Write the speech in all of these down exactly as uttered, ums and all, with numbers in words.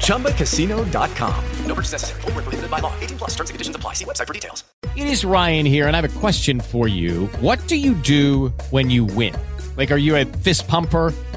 Chumba Casino dot com. No purchase necessary. Void where prohibited by law. eighteen plus. Terms and conditions apply. See website for details. It is Ryan here, and I have a question for you. What do you do when you win? Like, are you a fist pumper?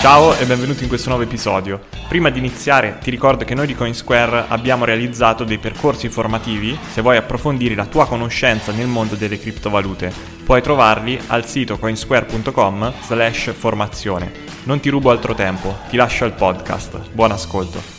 Ciao e benvenuti in questo nuovo episodio. Prima di iniziare ti ricordo che noi di Coinsquare abbiamo realizzato dei percorsi formativi se vuoi approfondire la tua conoscenza nel mondo delle criptovalute. Puoi trovarli al sito coinsquare punto com slash formazione. Non ti rubo altro tempo, ti lascio al podcast. Buon ascolto.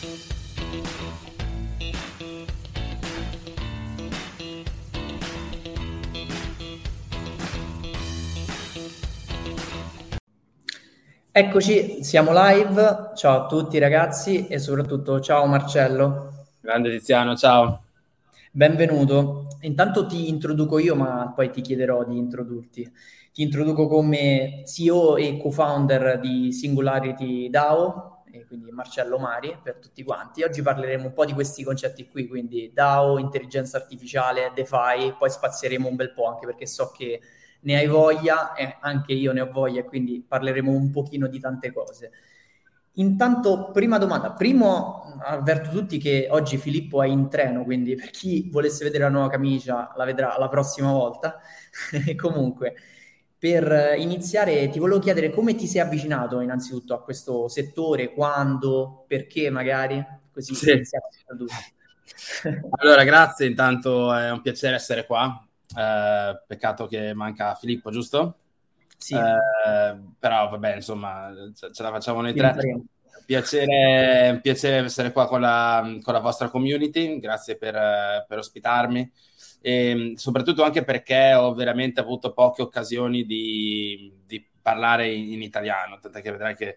Eccoci, siamo live, ciao a tutti ragazzi e soprattutto ciao Marcello. Grande Tiziano, ciao. Benvenuto. Intanto ti introduco io, ma poi ti chiederò di introdurti. Ti introduco come C E O e co-founder di SingularityDAO, e quindi Marcello Mari per tutti quanti. Oggi parleremo un po' di questi concetti qui, quindi DAO, intelligenza artificiale, DeFi, poi spazieremo un bel po' anche perché so che ne hai voglia e eh, anche io ne ho voglia, quindi parleremo un pochino di tante cose. Intanto, prima domanda. Primo, avverto tutti che oggi Filippo è in treno, quindi per chi volesse vedere la nuova camicia la vedrà la prossima volta. Comunque, per iniziare ti volevo chiedere come ti sei avvicinato innanzitutto a questo settore, quando, perché magari, così sì. Iniziamo a tutto. Allora, grazie, intanto è un piacere essere qua. Uh, peccato che manca Filippo, giusto? Sì. Uh, però vabbè, insomma, ce, ce la facciamo noi tre. Piacere, piacere essere qua con la, con la vostra community, grazie per, per ospitarmi e soprattutto anche perché ho veramente avuto poche occasioni di, di parlare in, in italiano, tant'è che vedrai che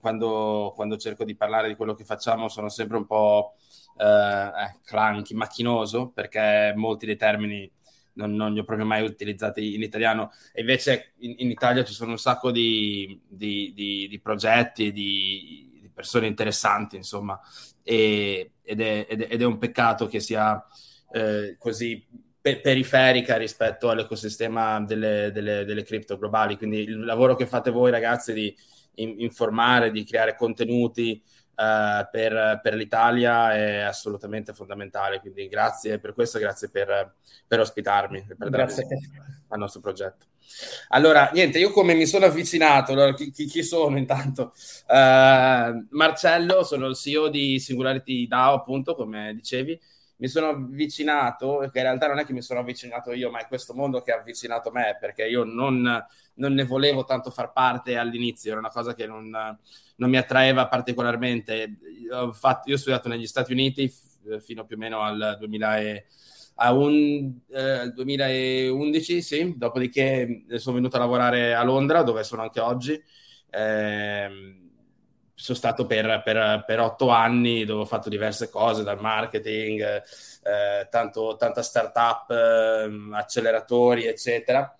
quando, quando cerco di parlare di quello che facciamo sono sempre un po' uh, eh, clunky, macchinoso, perché molti dei termini Non, non li ho proprio mai utilizzati in italiano, e invece in, in Italia ci sono un sacco di, di, di, di progetti, di, di persone interessanti, insomma, e, ed, è, ed, è, ed è un peccato che sia eh, così pe- periferica rispetto all'ecosistema delle, delle, delle cripto globali. Quindi il lavoro che fate voi, ragazzi, di in, informare, di creare contenuti eh, per, per l'Italia è assolutamente fondamentale, quindi grazie per questo, grazie per, per ospitarmi e per grazie al nostro progetto. Allora, niente, io come mi sono avvicinato, allora, chi, chi, chi sono intanto? Uh, Marcello, sono il C E O di SingularityDAO, appunto, come dicevi. Mi sono avvicinato, che in realtà non è che mi sono avvicinato io, ma è questo mondo che ha avvicinato me, perché io non, non ne volevo tanto far parte all'inizio, era una cosa che non, non mi attraeva particolarmente. Ho fatto, io ho studiato negli Stati Uniti f- fino più o meno al duemila e, a un, eh, duemilaundici, sì. Dopodiché sono venuto a lavorare a Londra, dove sono anche oggi, ehm, sono stato per, per, per otto anni dove ho fatto diverse cose, dal marketing, eh, tanto, tanta startup, eh, acceleratori, eccetera.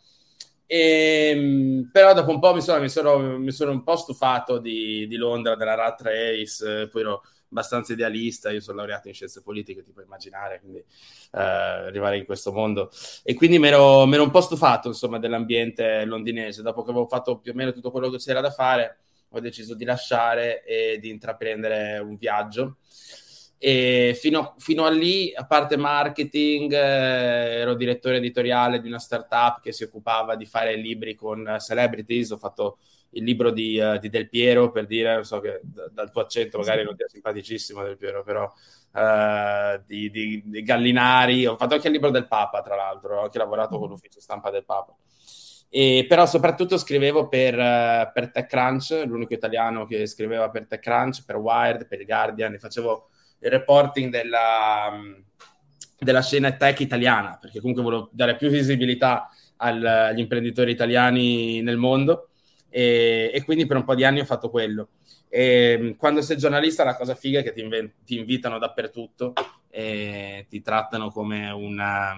E, però dopo un po' mi sono, mi sono, mi sono un po' stufato di, di Londra, della rat race, poi ero abbastanza idealista, io sono laureato in scienze politiche, ti puoi immaginare, quindi eh, arrivare in questo mondo. E quindi mi ero un po' stufato, insomma, dell'ambiente londinese. Dopo che avevo fatto più o meno tutto quello che c'era da fare, ho deciso di lasciare e di intraprendere un viaggio E fino a, fino a lì, a parte marketing, eh, ero direttore editoriale di una startup che si occupava di fare libri con celebrities. Ho fatto il libro di, uh, di Del Piero, per dire, non so che d- dal tuo accento magari non ti è simpaticissimo Del Piero, però uh, di, di, di Gallinari. Ho fatto anche il libro del Papa, tra l'altro, ho anche lavorato con l'ufficio stampa del Papa. E, però soprattutto scrivevo per, uh, per TechCrunch, l'unico italiano che scriveva per TechCrunch, per Wired, per il Guardian, e facevo il reporting della, della scena tech italiana, perché comunque volevo dare più visibilità al, agli imprenditori italiani nel mondo, e, e quindi per un po' di anni ho fatto quello. E quando sei giornalista la cosa figa è che ti, inv- ti invitano dappertutto e ti trattano come una,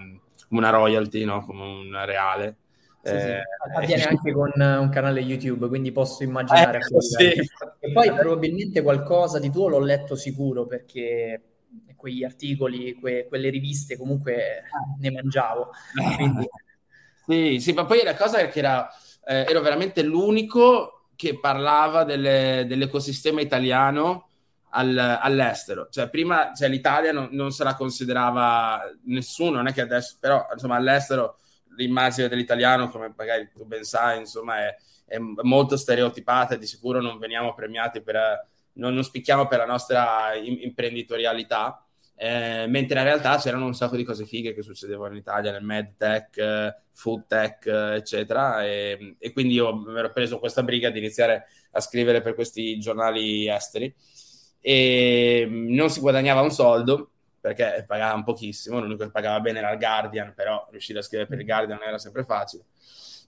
una royalty, no? Come un reale. Sì, sì. Avviene eh, anche con un canale YouTube, quindi posso immaginare eh, sì. E poi probabilmente qualcosa di tuo l'ho letto sicuro, perché quegli articoli, que- quelle riviste comunque ne mangiavo, quindi... sì, sì, ma poi la cosa è che era, eh, ero veramente l'unico che parlava delle, dell'ecosistema italiano al, all'estero. Cioè prima, cioè, l'Italia non, non se la considerava nessuno, non è che adesso, però insomma all'estero l'immagine dell'italiano, come magari tu ben sai, insomma, è, è molto stereotipata, e di sicuro non veniamo premiati per, non, non spicchiamo per la nostra im- imprenditorialità, eh, mentre in realtà c'erano un sacco di cose fighe che succedevano in Italia, nel medtech, foodtech, eccetera, e, e quindi io mi ero preso questa briga di iniziare a scrivere per questi giornali esteri, e non si guadagnava un soldo, perché pagavano pochissimo. L'unico che pagava bene era il Guardian, però riuscire a scrivere per il Guardian non era sempre facile.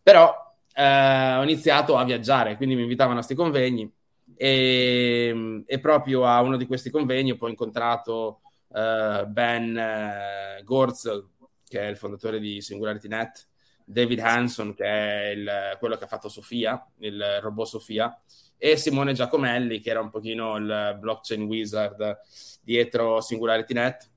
Però eh, ho iniziato a viaggiare, quindi mi invitavano a sti convegni, e, e proprio a uno di questi convegni poi ho incontrato eh, Ben eh, Goertzel, che è il fondatore di SingularityNet, David Hanson, che è il, quello che ha fatto Sophia, il robot Sophia, e Simone Giacomelli, che era un pochino il blockchain wizard dietro SingularityNet.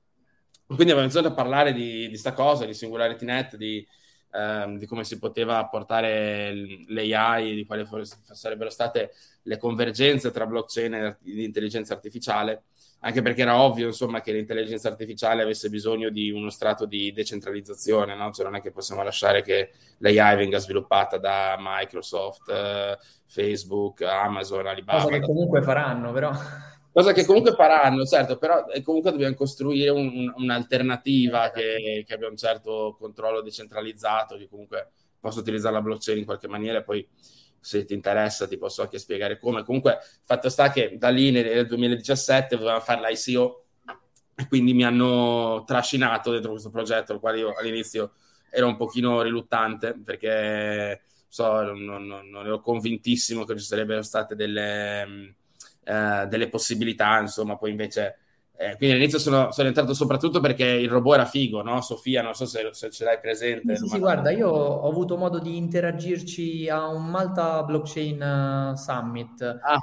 Quindi abbiamo iniziato a parlare di, di sta cosa, di SingularityNet, di, ehm, di come si poteva portare l'A I, di quali sarebbero state le convergenze tra blockchain e intelligenza artificiale, anche perché era ovvio, insomma, che l'intelligenza artificiale avesse bisogno di uno strato di decentralizzazione, no? Cioè non è che possiamo lasciare che l'A I venga sviluppata da Microsoft, eh, Facebook, Amazon, Alibaba. Cosa che comunque faranno, però... Cosa che comunque faranno, certo, però comunque dobbiamo costruire un, un, un'alternativa che, che abbia un certo controllo decentralizzato, che comunque possa utilizzare la blockchain in qualche maniera, e poi se ti interessa ti posso anche spiegare come. Comunque fatto sta che da lì nel duemiladiciassette dovevamo fare l'I C O, e quindi mi hanno trascinato dentro questo progetto, al quale io all'inizio ero un pochino riluttante, perché so, non, non, non ero convintissimo che ci sarebbero state delle... Eh, delle possibilità, insomma. Poi invece eh, quindi all'inizio sono, sono entrato soprattutto perché il robot era figo, no? Sofia, non so se, se ce l'hai presente. Sì, sì, guarda, io ho avuto modo di interagirci a un Malta Blockchain Summit, ah.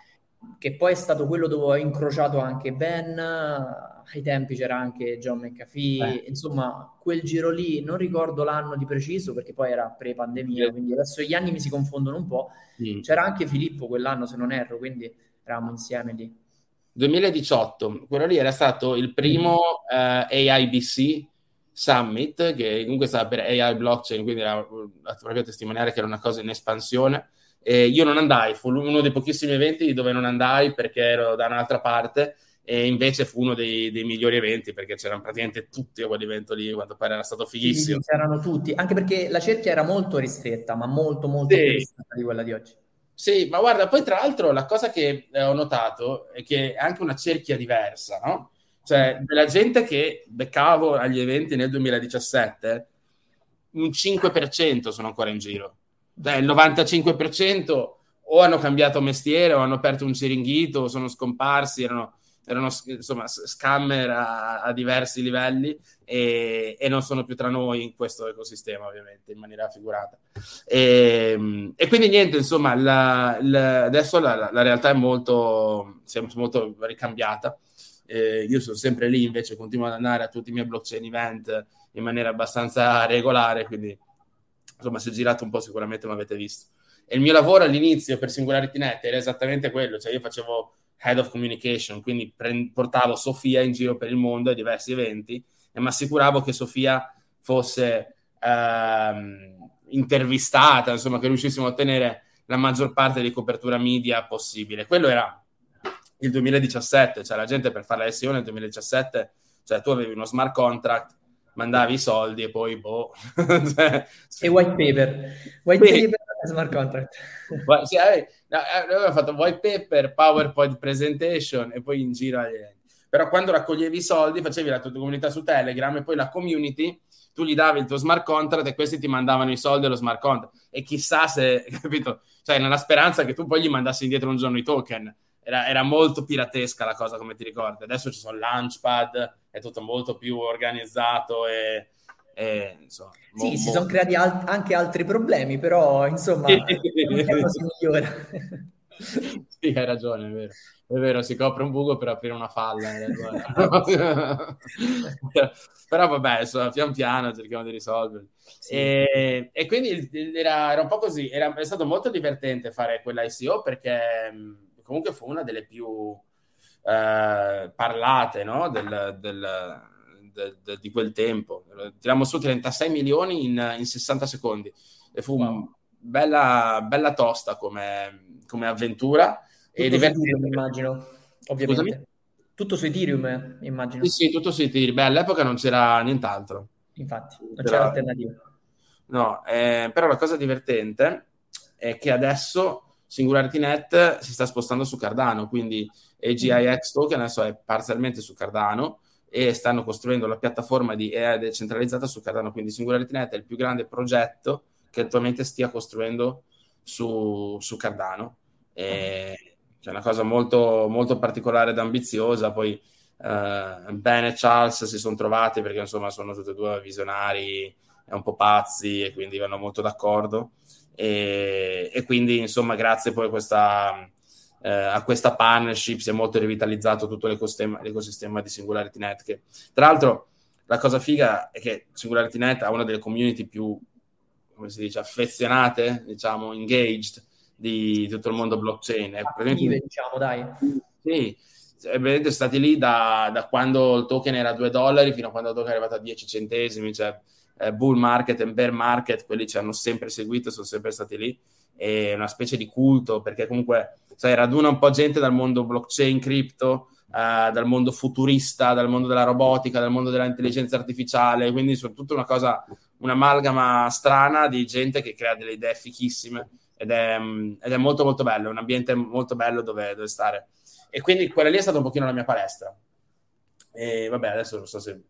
che poi è stato quello dove ho incrociato anche Ben, ai tempi c'era anche John McAfee, eh. insomma quel giro lì, non ricordo l'anno di preciso perché poi era pre-pandemia, sì. quindi adesso gli anni mi si confondono un po', sì. c'era anche Filippo quell'anno se non erro, quindi... eravamo insieme lì. duemiladiciotto, quello lì era stato il primo uh, A I B C Summit, che comunque stava per A I Blockchain, quindi era proprio a testimoniare che era una cosa in espansione. E io non andai, fu uno dei pochissimi eventi dove non andai perché ero da un'altra parte, e invece fu uno dei, dei migliori eventi, perché c'erano praticamente tutti a quell'evento lì, quanto pare era stato fighissimo. Sì, c'erano tutti, anche perché la cerchia era molto ristretta, ma molto molto sì. più ristretta di quella di oggi. Sì, ma guarda, poi tra l'altro la cosa che ho notato è che è anche una cerchia diversa, no? Cioè, della gente che beccavo agli eventi nel duemiladiciassette, un cinque per cento sono ancora in giro. Cioè, il novantacinque per cento o hanno cambiato mestiere, o hanno aperto un ciringhito, o sono scomparsi, erano, erano insomma scammer a, a diversi livelli, e, e non sono più tra noi in questo ecosistema, ovviamente in maniera figurata, e, e quindi niente, insomma la, la, adesso la, la realtà è molto, molto ricambiata, eh, io sono sempre lì, invece continuo ad andare a tutti i miei blockchain event in maniera abbastanza regolare, quindi insomma se girate un po' sicuramente mi avete visto. E il mio lavoro all'inizio per SingularityNet era esattamente quello, cioè io facevo head of communication, quindi pre- portavo Sophia in giro per il mondo ai diversi eventi e mi assicuravo che Sophia fosse ehm, intervistata, insomma, che riuscissimo a ottenere la maggior parte di copertura media possibile. Quello era il duemiladiciassette, cioè la gente per fare la S E O nel duemiladiciassette, cioè tu avevi uno smart contract, mandavi i soldi e poi boh. cioè, e white paper. White sì. paper e smart contract. Sì, eh, no, avevamo fatto white paper, PowerPoint presentation e poi in giro. Eh. Però quando raccoglievi i soldi facevi la tua comunità su Telegram e poi la community, tu gli davi il tuo smart contract e questi ti mandavano i soldi e lo smart contract. E chissà se, capito? Cioè nella speranza che tu poi gli mandassi indietro un giorno i token. Era, era molto piratesca la cosa, come ti ricordi. Adesso ci sono Launchpad, è tutto molto più organizzato e, e insomma... Mo, sì, mo... si sono creati al- anche altri problemi, però insomma la cosa migliora. Sì, hai ragione, è vero. È vero, si copre un buco per aprire una falla. Però vabbè, insomma, pian piano cerchiamo di risolverlo. Sì. E, e quindi era, era un po' così. Era, è stato molto divertente fare quella I C O perché... comunque fu una delle più eh, parlate, no? del, del, del, del, di quel tempo. Tirammo su trentasei milioni in, in sessanta secondi e fu wow. una bella, bella tosta come, come avventura. Tutto e divertente. Ethereum, immagino, ovviamente. Scusami? Tutto su Ethereum, immagino. Sì, sì, tutto su Ethereum. Beh, all'epoca non c'era nient'altro. Infatti, non c'era però... alternativa. No, eh, però la cosa divertente è che adesso... SingularityNet si sta spostando su Cardano, quindi A G I X token adesso è parzialmente su Cardano e stanno costruendo la piattaforma di E A decentralizzata su Cardano, quindi SingularityNet è il più grande progetto che attualmente stia costruendo su, su Cardano. E c'è una cosa molto, molto particolare ed ambiziosa, poi eh, Ben e Charles si sono trovati perché insomma sono tutti e due visionari e un po' pazzi e quindi vanno molto d'accordo. E, e quindi insomma grazie poi a questa, eh, a questa partnership si è molto rivitalizzato tutto l'ecosistema, l'ecosistema di SingularityNet, che tra l'altro la cosa figa è che SingularityNet ha una delle community più, come si dice, affezionate, diciamo engaged di tutto il mondo blockchain. Attive, diciamo, dai. Sì, vedete, stati lì da, da quando il token era due dollari fino a quando il token è arrivato a dieci centesimi, cioè bull market e bear market, quelli ci hanno sempre seguito, sono sempre stati lì, è una specie di culto perché comunque sai, raduna un po' gente dal mondo blockchain, cripto, eh, dal mondo futurista, dall' mondo della robotica, dal mondo dell'intelligenza artificiale, quindi soprattutto una cosa, un'amalgama strana di gente che crea delle idee fichissime ed è, ed è molto molto bello, è un ambiente molto bello dove, dove stare, e quindi quella lì è stata un pochino la mia palestra. E vabbè, adesso non so se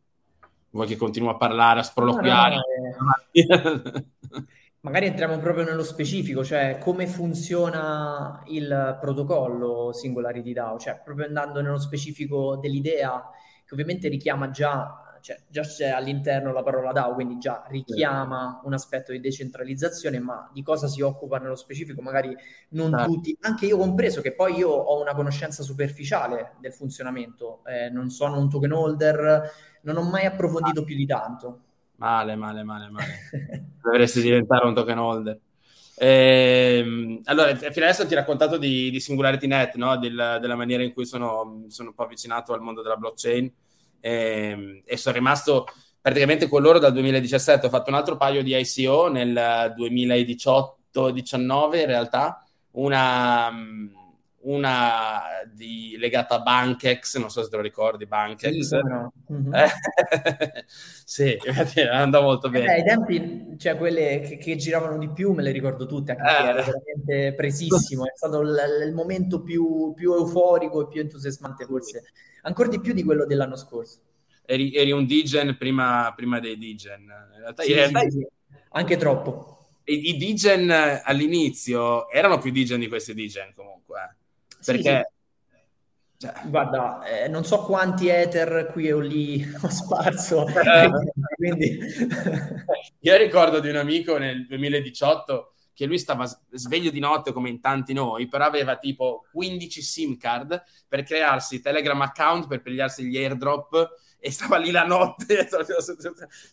vuoi che continuo a parlare, a sproloquiare? No, no, no. Magari entriamo proprio nello specifico, cioè come funziona il protocollo SingularityDAO, cioè proprio andando nello specifico dell'idea, che ovviamente richiama già, cioè già c'è all'interno la parola DAO, quindi già richiama un aspetto di decentralizzazione, ma di cosa si occupa nello specifico magari non ah. tutti, anche io compreso, che poi io ho una conoscenza superficiale del funzionamento, eh, non sono un token holder, non ho mai approfondito ah. più di tanto. Male, male, male, male. Dovresti diventare un token holder. Ehm, allora, fino adesso ti ho raccontato di, di SingularityNet, no? Del, della maniera in cui sono, sono un po' avvicinato al mondo della blockchain ehm, e sono rimasto praticamente con loro dal duemiladiciassette. Ho fatto un altro paio di I C O nel duemiladiciotto diciannove in realtà, una... una di, legata a Bankex, non so se te lo ricordi, Bankex. Sì, no. mm-hmm. Sì, andò molto bene. Eh, ai tempi, cioè quelle che, che giravano di più me le ricordo tutte, anche eh, era veramente presissimo, è stato l- il momento più, più euforico e più entusiasmante forse, ancora di più di quello dell'anno scorso. Eri, eri un D Gen prima, prima dei D Gen. In realtà, sì, in realtà... Sì, sì. Anche troppo. I, i D Gen all'inizio erano più D Gen di questi D Gen comunque. Perché sì, sì. Cioè... guarda, eh, non so quanti ether qui o lì ho sparso. Eh, quindi... Io ricordo di un amico nel duemiladiciotto che lui stava sveglio di notte come in tanti noi, però aveva tipo quindici SIM card per crearsi Telegram account, per pigliarsi gli airdrop e stava lì la notte.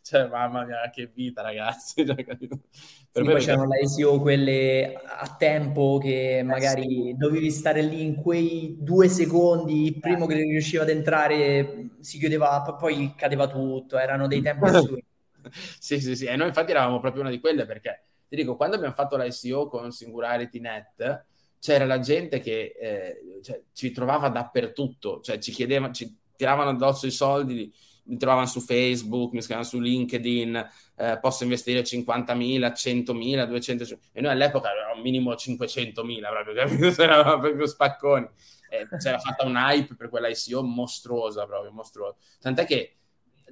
Cioè, mamma mia, che vita, ragazzi. Cioè, per sì, me poi c'erano le I C O, quelle a tempo, che magari sì, dovevi stare lì in quei due secondi, il primo che riusciva ad entrare si chiudeva, poi cadeva tutto, erano dei tempi assurdi. Sì, sì, sì, e noi infatti eravamo proprio una di quelle, perché ti dico, quando abbiamo fatto la I C O con SingularityNet, c'era la gente che eh, cioè, ci trovava dappertutto, cioè ci chiedevano, ci tiravano addosso i soldi, mi trovavano su Facebook, mi scrivevano su LinkedIn, eh, posso investire cinquantamila, centomila, duecento, e noi all'epoca avevamo minimo cinquecentomila, proprio, capito? Eravamo proprio spacconi. Eh, c'era fatta un hype per quella I C O mostruosa, proprio mostruosa. Tant'è che,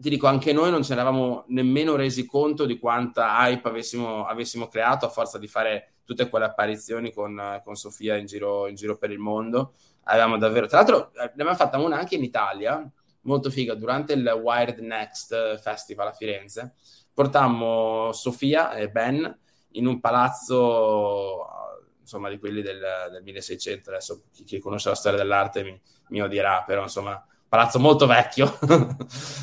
ti dico, anche noi non ce ne eravamo nemmeno resi conto di quanta hype avessimo, avessimo creato a forza di fare tutte quelle apparizioni con, con Sofia in giro, in giro per il mondo. Avevamo davvero, tra l'altro ne abbiamo fatta una anche in Italia, molto figa, durante il Wired Next Festival a Firenze. Portammo Sofia e Ben in un palazzo, insomma, di quelli del, del milleseicento, adesso chi, chi conosce la storia dell'arte mi, mi odierà, però insomma, palazzo molto vecchio,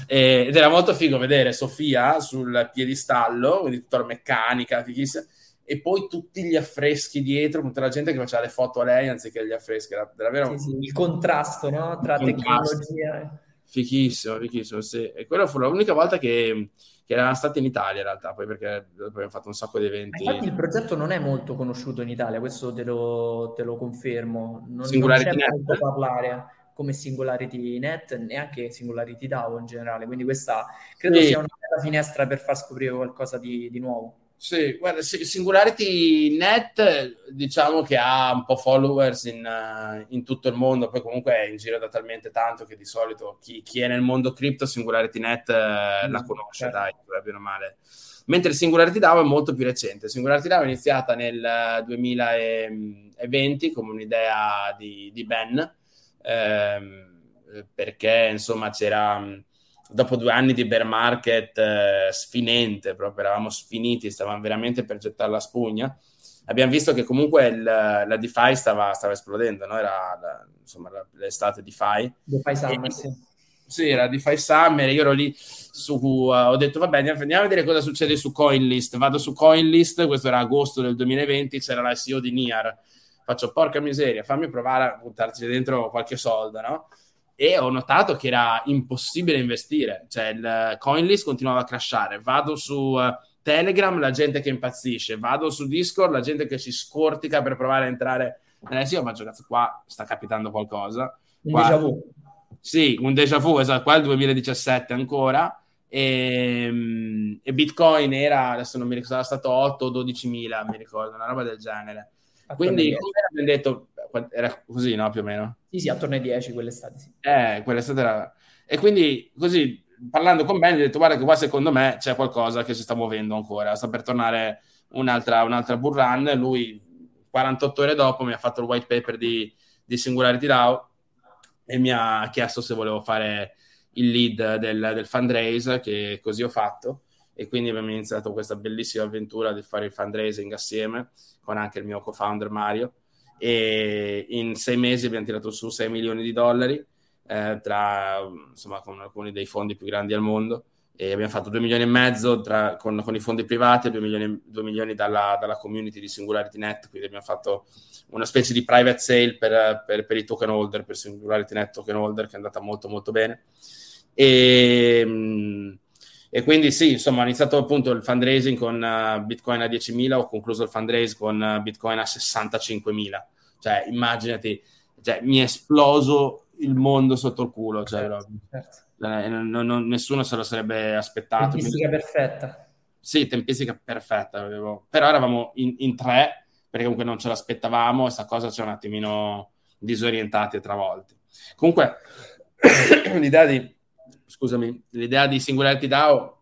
ed era molto figo vedere Sofia sul piedistallo, quindi tutta la meccanica, fighissima, e poi tutti gli affreschi dietro, con tutta la gente che faceva le foto a lei anziché gli affreschi. Era davvero sì, un... sì, il contrasto, no? Tra contrasto, tecnologia. Fichissimo, fichissimo, sì. E quella fu l'unica volta che, che eravamo stati in Italia, in realtà, poi perché abbiamo fatto un sacco di eventi. Ma infatti il progetto non è molto conosciuto in Italia, questo te lo, te lo confermo. Non, Singularity non c'è Net. Molto parlare come SingularityNet, neanche SingularityDAO in generale, quindi questa credo sì, sia una bella finestra per far scoprire qualcosa di, di nuovo. Sì, guarda, SingularityNet diciamo che ha un po' followers in, uh, in tutto il mondo, poi comunque è in giro da talmente tanto che di solito chi, chi è nel mondo cripto SingularityNet uh, mm, la conosce, certo, dai, bene o male. Mentre SingularityDAO è molto più recente. SingularityDAO è iniziata nel duemilaventi come un'idea di, di Ben, ehm, perché insomma c'era... Dopo due anni di bear market eh, sfinente, proprio eravamo sfiniti, stavamo veramente per gettare la spugna, abbiamo visto che comunque il, la DeFi stava, stava esplodendo, no? Era la, insomma la, l'estate DeFi. DeFi Summer, e, sì. Sì, era DeFi Summer, io ero lì, su, uh, ho detto vabbè, andiamo, andiamo a vedere cosa succede su CoinList. Vado su CoinList, questo era agosto del duemilaventi, c'era la I C O di Near. Faccio, porca miseria, fammi provare a buttarci dentro qualche soldo, no? E ho notato che era impossibile investire, cioè il CoinList continuava a crashare, vado su Telegram, la gente che impazzisce, vado su Discord, la gente che si scortica per provare a entrare, eh sì, io faccio cazzo, qua sta capitando qualcosa, un qua... déjà vu, sì, un déjà vu, esatto, qua è il duemiladiciassette ancora, e, e Bitcoin era, adesso non mi ricordo, era stato otto o dodicimila, mi ricordo, una roba del genere, quindi abbiamo detto, era così, no, più o meno? Sì, sì, attorno ai dieci quell'estate, sì. Eh, quell'estate era... E quindi, così, parlando con Ben, gli ho detto, guarda che qua secondo me c'è qualcosa che si sta muovendo ancora, sta per tornare un'altra, un'altra bull run. Lui, quarantotto ore dopo, mi ha fatto il white paper di, di SingularityDAO e mi ha chiesto se volevo fare il lead del, del fundraise, che così ho fatto. E quindi abbiamo iniziato questa bellissima avventura di fare il fundraising assieme, con anche il mio co-founder Mario. E in sei mesi abbiamo tirato su sei milioni di dollari eh, tra, insomma, con alcuni dei fondi più grandi al mondo, e abbiamo fatto due milioni e mezzo tra, con, con i fondi privati e due milioni, due milioni dalla, dalla community di SingularityNet, quindi abbiamo fatto una specie di private sale per, per, per i token holder, per SingularityNet token holder, che è andata molto molto bene. E, e quindi sì, insomma, ho iniziato appunto il fundraising con uh, Bitcoin a diecimila, ho concluso il fundraise con uh, Bitcoin a sessantacinquemila, cioè immaginati, cioè, mi è esploso il mondo sotto il culo, cioè, certo, certo. Eh, non, non, nessuno se lo sarebbe aspettato. Tempistica quindi... perfetta. Sì, tempistica perfetta, avevo... però eravamo in, in tre, perché comunque non ce l'aspettavamo, e sta cosa ci ha un attimino disorientati e travolti. Comunque l'idea di Scusami, l'idea di SingularityDAO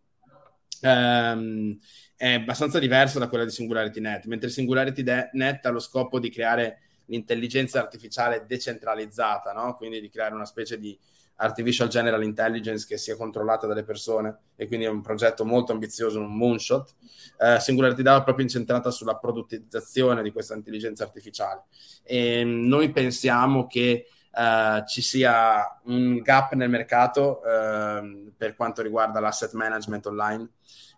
ehm, è abbastanza diversa da quella di SingularityNet, mentre SingularityNet ha lo scopo di creare l'intelligenza artificiale decentralizzata, no? Quindi di creare una specie di artificial general intelligence che sia controllata dalle persone, e quindi è un progetto molto ambizioso, un moonshot. Eh, SingularityDAO è proprio incentrata sulla produttizzazione di questa intelligenza artificiale, e noi pensiamo che eh, ci sia un gap nel mercato eh, per quanto riguarda l'asset management online,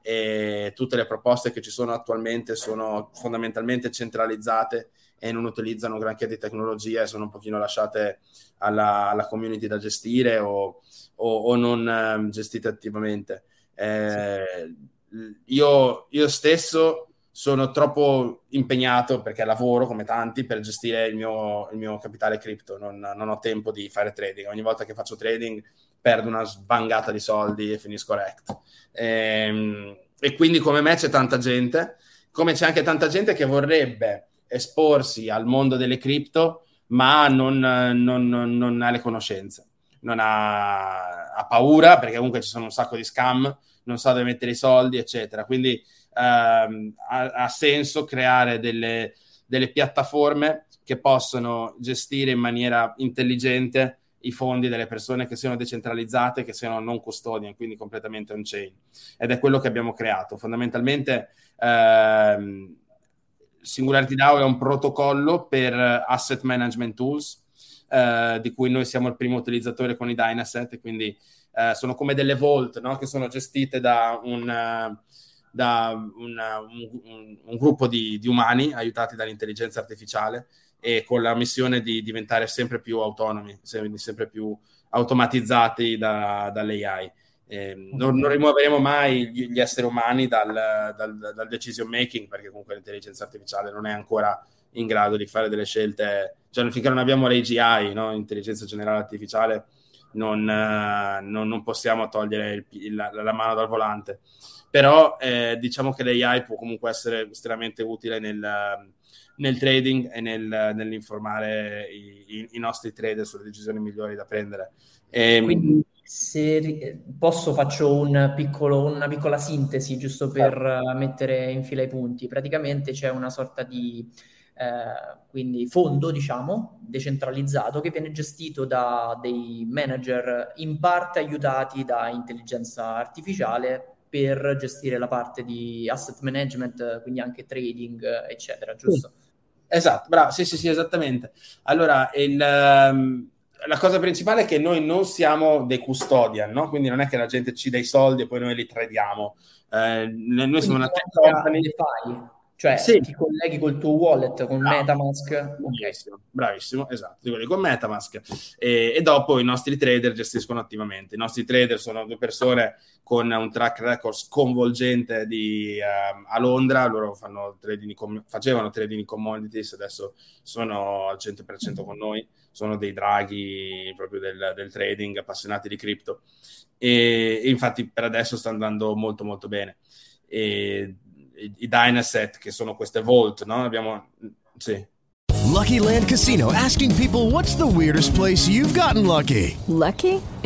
e tutte le proposte che ci sono attualmente sono fondamentalmente centralizzate e non utilizzano granché di tecnologia e sono un pochino lasciate alla, alla community da gestire o, o, o non eh, gestite attivamente. Eh, sì. io, io stesso sono troppo impegnato, perché lavoro come tanti, per gestire il mio, il mio capitale cripto. Non, non ho tempo di fare trading. Ogni volta che faccio trading perdo una svangata di soldi e finisco wrecked. E, e quindi come me c'è tanta gente, come c'è anche tanta gente che vorrebbe esporsi al mondo delle cripto, ma non, non, non ha le conoscenze, non ha, ha paura, perché comunque ci sono un sacco di scam, non sa dove mettere i soldi, eccetera. Quindi Uh, ha, ha senso creare delle, delle piattaforme che possono gestire in maniera intelligente i fondi delle persone, che siano decentralizzate, che siano non custodian, quindi completamente on-chain. Ed è quello che abbiamo creato. Fondamentalmente uh, SingularityDAO è un protocollo per asset management tools, uh, di cui noi siamo il primo utilizzatore con i Dynaset, e quindi uh, sono come delle vault, no? Che sono gestite da un... Uh, da una, un, un gruppo di, di umani aiutati dall'intelligenza artificiale, e con la missione di diventare sempre più autonomi, sempre più automatizzati da, dall'A I. Eh, non, non rimuoveremo mai gli, gli esseri umani dal, dal, dal decision making, perché comunque l'intelligenza artificiale non è ancora in grado di fare delle scelte, cioè finché non abbiamo le A G I, no? Intelligenza generale artificiale, non, non, non possiamo togliere il, il, la, la mano dal volante. Però eh, diciamo che l'A I può comunque essere estremamente utile nel, nel trading e nel, nell'informare i, i, i nostri trader sulle decisioni migliori da prendere. E... Quindi se posso faccio un piccolo, una piccola sintesi, giusto per ah. mettere in fila i punti. Praticamente c'è una sorta di eh, quindi fondo, diciamo, decentralizzato, che viene gestito da dei manager in parte aiutati da intelligenza artificiale, per gestire la parte di asset management, quindi anche trading, eccetera, giusto? Esatto, bravo, sì, sì, sì, esattamente. Allora, il, um, la cosa principale è che noi non siamo dei custodian, no? Quindi non è che la gente ci dà i soldi e poi noi li tradiamo. Eh, noi quindi siamo una tech company... DeFi, cioè sì. Ti colleghi col tuo wallet, con bravo. MetaMask. Bravissimo, okay. Bravissimo, esatto, ti colleghi con MetaMask. E, e dopo i nostri trader gestiscono attivamente. I nostri trader sono due persone... con un track record sconvolgente di, uh, a Londra. Loro fanno trading com- facevano trading commodities, adesso sono al cento per cento con noi, sono dei draghi proprio del, del trading, appassionati di cripto, e, e infatti per adesso sta andando molto molto bene. E, i, i Dynaset, che sono queste vault, no? Abbiamo... sì. Lucky Land Casino, asking people, what's the weirdest place you've gotten lucky? Lucky?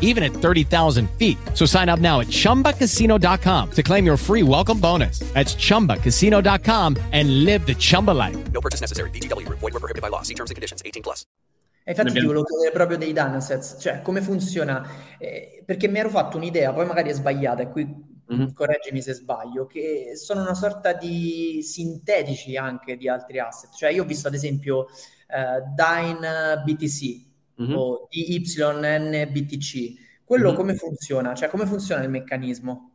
even at thirty thousand feet. So sign up now at Chumba Casino dot com to claim your free welcome bonus. That's Chumba Casino dot com and live the Chumba life. No purchase necessary. V G W. Void where prohibited by law. See terms and conditions. eighteen plus. E infatti ti volevo chiedere proprio dei Dynasets, cioè come funziona, eh, perché mi ero fatto un'idea, poi magari è sbagliata, e qui mm-hmm. correggimi se sbaglio, che sono una sorta di sintetici anche di altri asset, cioè io ho visto ad esempio eh, Dyna B T C mm-hmm. o D Y N B T C, quello mm-hmm. come funziona, cioè come funziona il meccanismo?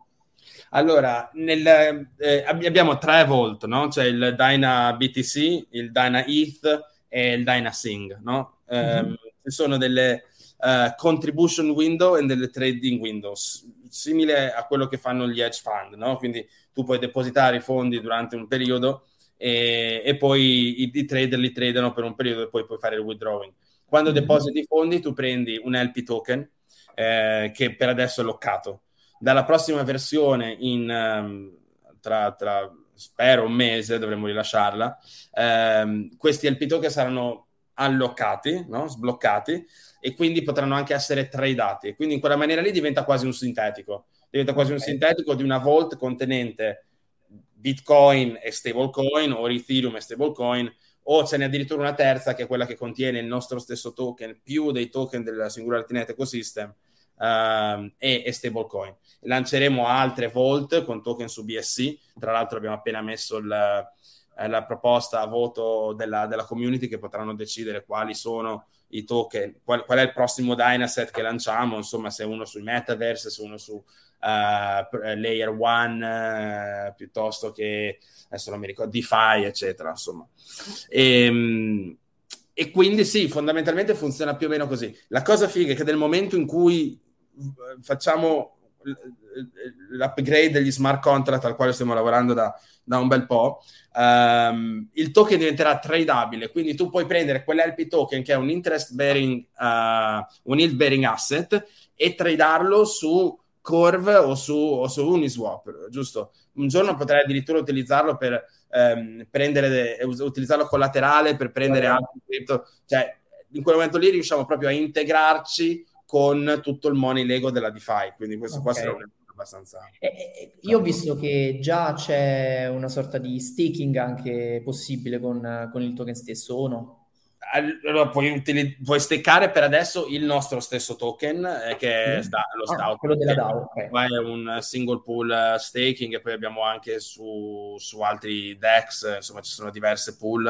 Allora, nel, eh, abbiamo tre volt, no? Cioè il Dyna B T C, il Dyna E T H e il Dynasing, no? Mm-hmm. Um, ci sono delle uh, contribution window e delle trading windows, simile a quello che fanno gli hedge fund, no? Quindi tu puoi depositare i fondi durante un periodo e, e poi i, i trader li tradano per un periodo e poi puoi fare il withdrawing. Quando depositi i fondi tu prendi un L P token eh, che per adesso è loccato. Dalla prossima versione, in tra, tra spero un mese dovremmo rilasciarla, eh, questi L P token saranno allocati, no? Sbloccati, e quindi potranno anche essere tradati. Quindi in quella maniera lì diventa quasi un sintetico. Diventa quasi un sintetico di una vault contenente Bitcoin e stablecoin, o Ethereum e stablecoin, o ce n'è addirittura una terza che è quella che contiene il nostro stesso token più dei token della SingularityNet Ecosystem uh, e, e stablecoin. Lanceremo altre vault con token su B S C. Tra l'altro abbiamo appena messo il... la proposta a voto della, della community, che potranno decidere quali sono i token, qual, qual è il prossimo Dynaset che lanciamo, insomma, se uno sui metaverse, se uno su uh, layer one, uh, piuttosto che, adesso non mi ricordo, DeFi, eccetera, insomma. E, e quindi sì, fondamentalmente funziona più o meno così. La cosa figa è che nel momento in cui facciamo l'upgrade degli smart contract, al quale stiamo lavorando da, da un bel po', um, il token diventerà tradabile, quindi tu puoi prendere quell'L P token che è un interest bearing, uh, un yield bearing asset, e tradarlo su Curve o su, o su Uniswap, giusto? Un giorno potrai addirittura utilizzarlo per um, prendere, utilizzarlo collaterale per prendere okay. altri cripto, cioè in quel momento lì riusciamo proprio a integrarci con tutto il money Lego della DeFi, quindi questo okay. qua sarà un abbastanza... Eh, io ho visto che già c'è una sorta di staking anche possibile con, con il token stesso, o no? Allora, puoi, utili- puoi stakeare per adesso il nostro stesso token, eh, che è sta- lo ah, DAO. Quello della DAO, ok. Qua è un single pool staking, e poi abbiamo anche su, su altri D E X, insomma ci sono diverse pool.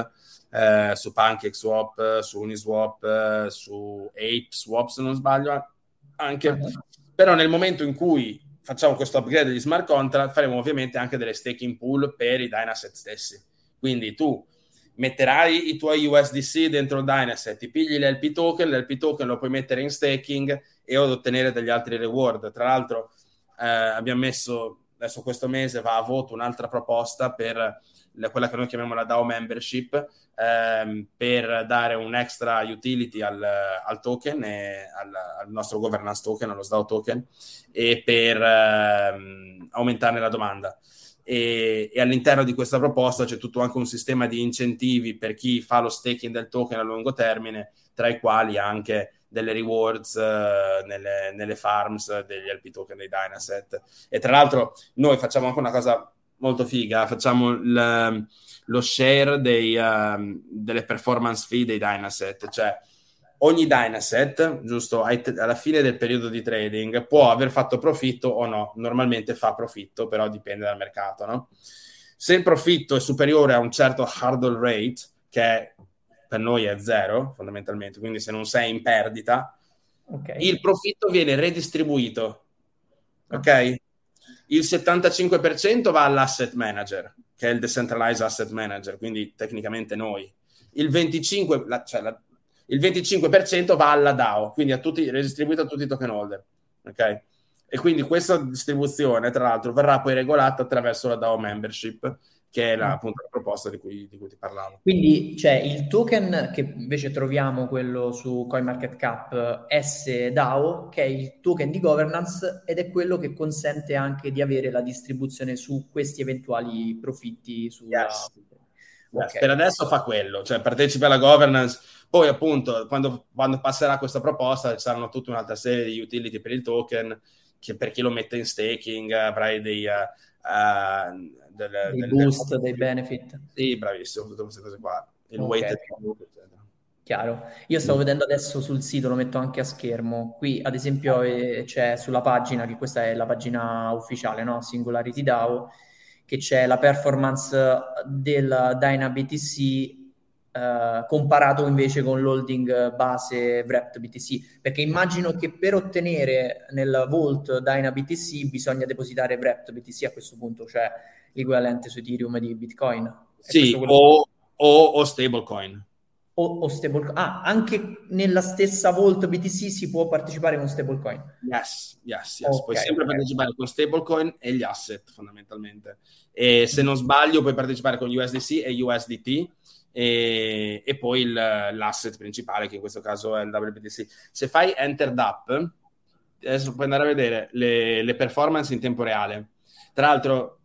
Eh, su Bankex Swap, su Uniswap, su Ape Swap, se non sbaglio anche, uh-huh. Però nel momento in cui facciamo questo upgrade degli smart contract, faremo ovviamente anche delle staking pool per i Dynaset stessi, quindi tu metterai i tuoi U S D C dentro il Dynaset, ti pigli l'L P token, l'L P token lo puoi mettere in staking e ottenere degli altri reward. Tra l'altro eh, abbiamo messo, adesso questo mese va a voto un'altra proposta per quella che noi chiamiamo la DAO membership, ehm, per dare un extra utility al, al token, e al, al nostro governance token, allo SDAO token, e per ehm, aumentarne la domanda. E, e all'interno di questa proposta c'è tutto anche un sistema di incentivi per chi fa lo staking del token a lungo termine, tra i quali anche delle rewards eh, nelle, nelle farms degli L P token dei Dynaset. E tra l'altro noi facciamo anche una cosa molto figa, facciamo il, lo share dei, uh, delle performance fee dei Dynaset, cioè ogni Dynaset, giusto, alla fine del periodo di trading può aver fatto profitto o no, normalmente fa profitto, però dipende dal mercato, no? Se il profitto è superiore a un certo hurdle rate, che per noi è zero fondamentalmente, quindi se non sei in perdita, okay. il profitto viene redistribuito, ok? Il settantacinque per cento va all'asset manager, che è il decentralized asset manager, quindi tecnicamente noi. Il venticinque per cento, la, cioè la, il venticinque per cento va alla DAO, quindi a tutti, redistribuito a tutti i token holder. Okay? E quindi questa distribuzione, tra l'altro, verrà poi regolata attraverso la DAO membership, che è la, appunto, la proposta di cui, di cui ti parlavo. Quindi c'è il token che invece troviamo, quello su CoinMarketCap S DAO, che è il token di governance, ed è quello che consente anche di avere la distribuzione su questi eventuali profitti. Sulla... Yes. Okay. Yes. Per adesso fa quello, cioè partecipa alla governance, poi appunto quando, quando passerà questa proposta ci saranno tutta un'altra serie di utility per il token, che per chi lo mette in staking avrai dei... Uh, Uh, del, dei del, boost, del... dei benefit. Sì, bravissimo, tutte queste cose qua, il okay. weighted, eccetera. Chiaro. Io stavo vedendo adesso sul sito, lo metto anche a schermo qui, ad esempio eh, c'è sulla pagina, che questa è la pagina ufficiale, no? SingularityDAO, che c'è la performance del Dyna B T C eh, comparato invece con l'holding base Wrapped B T C, perché immagino che per ottenere nel Vault Dyna B T C bisogna depositare Wrapped B T C a questo punto, cioè l'equivalente su Ethereum di Bitcoin. È sì, o, o, o stablecoin. O, o stablecoin. Ah, anche nella stessa Vault B T C si può partecipare con stablecoin? Yes, yes, yes. Okay, puoi sempre okay. partecipare con stablecoin e gli asset, fondamentalmente. E se non sbaglio puoi partecipare con U S D C e U S D T, e, e poi il, l'asset principale, che in questo caso è il W B T C. Se fai enter D A P, adesso puoi andare a vedere le, le performance in tempo reale. Tra l'altro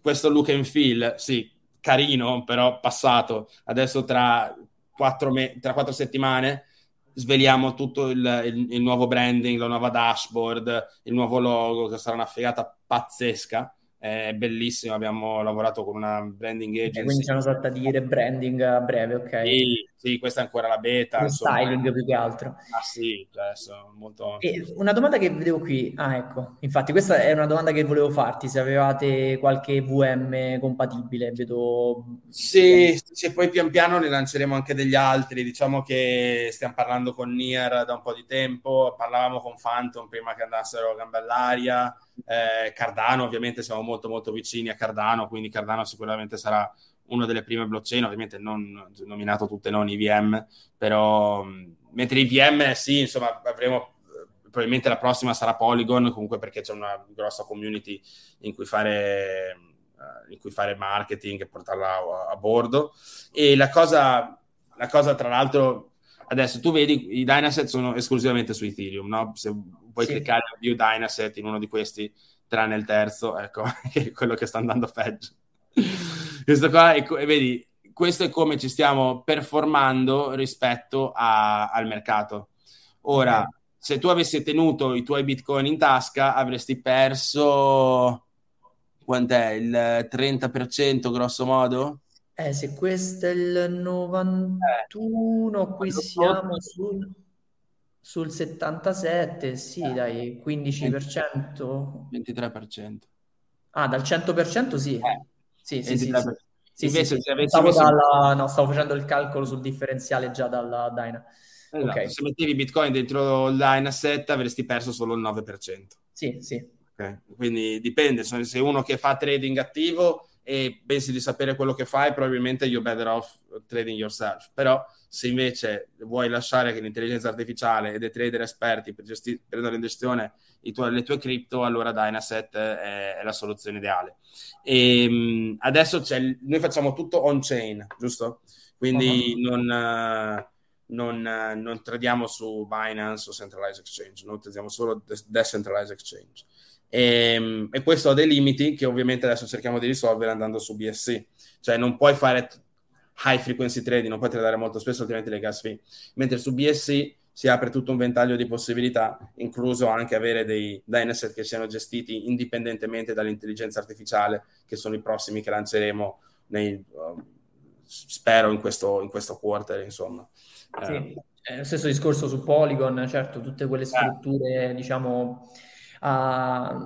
questo look and feel, sì, carino, però passato. Adesso tra quattro, me- tra quattro settimane sveliamo tutto il, il, il nuovo branding, la nuova dashboard, il nuovo logo, che sarà una figata pazzesca. È bellissimo, abbiamo lavorato con una branding agency. Quindi c'è una sorta di rebranding a breve, ok? Sì, sì, questa è ancora la beta. Un insomma. Styling più che altro. Ah sì, adesso molto... E una domanda che vedevo qui, ah ecco, infatti questa è una domanda che volevo farti, se avevate qualche V M compatibile, vedo... Sì, se poi pian piano ne lanceremo anche degli altri, diciamo che stiamo parlando con Near da un po' di tempo, parlavamo con Phantom prima che andassero a gambe all'aria, Eh, Cardano ovviamente siamo molto molto vicini a Cardano, quindi Cardano sicuramente sarà una delle prime blockchain, ovviamente non nominato tutte, non I V M, però mentre I V M sì, insomma avremo probabilmente la prossima sarà Polygon, comunque perché c'è una grossa community in cui fare in cui fare marketing e portarla a, a bordo. E la cosa la cosa tra l'altro, adesso tu vedi i Dynaset sono esclusivamente su Ethereum, no? Se puoi sì. cliccare view Dynaset in uno di questi, tranne il terzo, ecco, che è quello che sta andando peggio. Questo qua, è, e vedi, questo è come ci stiamo performando rispetto a, al mercato. Ora, sì. se tu avessi tenuto i tuoi bitcoin in tasca, avresti perso, quant'è, il trenta per cento grosso modo? Eh, se questo è il novantuno, eh, qui siamo sul... Sul settantasette, sì, eh, dai, quindici per cento. ventitré per cento. Ah, dal cento per cento sì. Eh, sì, sì, sì, sì. Invece sì, se avessi stavo messo... dalla... No, stavo facendo il calcolo sul differenziale già dalla Dyna. Esatto. Okay. Se mettevi Bitcoin dentro il Dynaset avresti perso solo il nove per cento. Sì, sì. Okay. Quindi dipende, se uno che fa trading attivo e pensi di sapere quello che fai, probabilmente you're better off trading yourself. Però se invece vuoi lasciare che l'intelligenza artificiale e dei trader esperti per gesti- prendere in gestione i tu- le tue cripto, allora Dynaset è, è la soluzione ideale. E adesso c'è il, noi facciamo tutto on-chain, giusto? Quindi uh-huh. non, non, non tradiamo su Binance o Centralized Exchange, noi tradiamo solo de- Decentralized Exchange. E, e questo ha dei limiti che ovviamente adesso cerchiamo di risolvere andando su B S C, cioè non puoi fare high frequency trading, non puoi tradare molto spesso, altrimenti le gas fee, mentre su B S C si apre tutto un ventaglio di possibilità, incluso anche avere dei Dynaset che siano gestiti indipendentemente dall'intelligenza artificiale, che sono i prossimi che lanceremo nei, uh, spero in questo, in questo quarter, insomma. Sì. Eh. Eh, lo stesso discorso su Polygon, certo, tutte quelle strutture eh. diciamo a,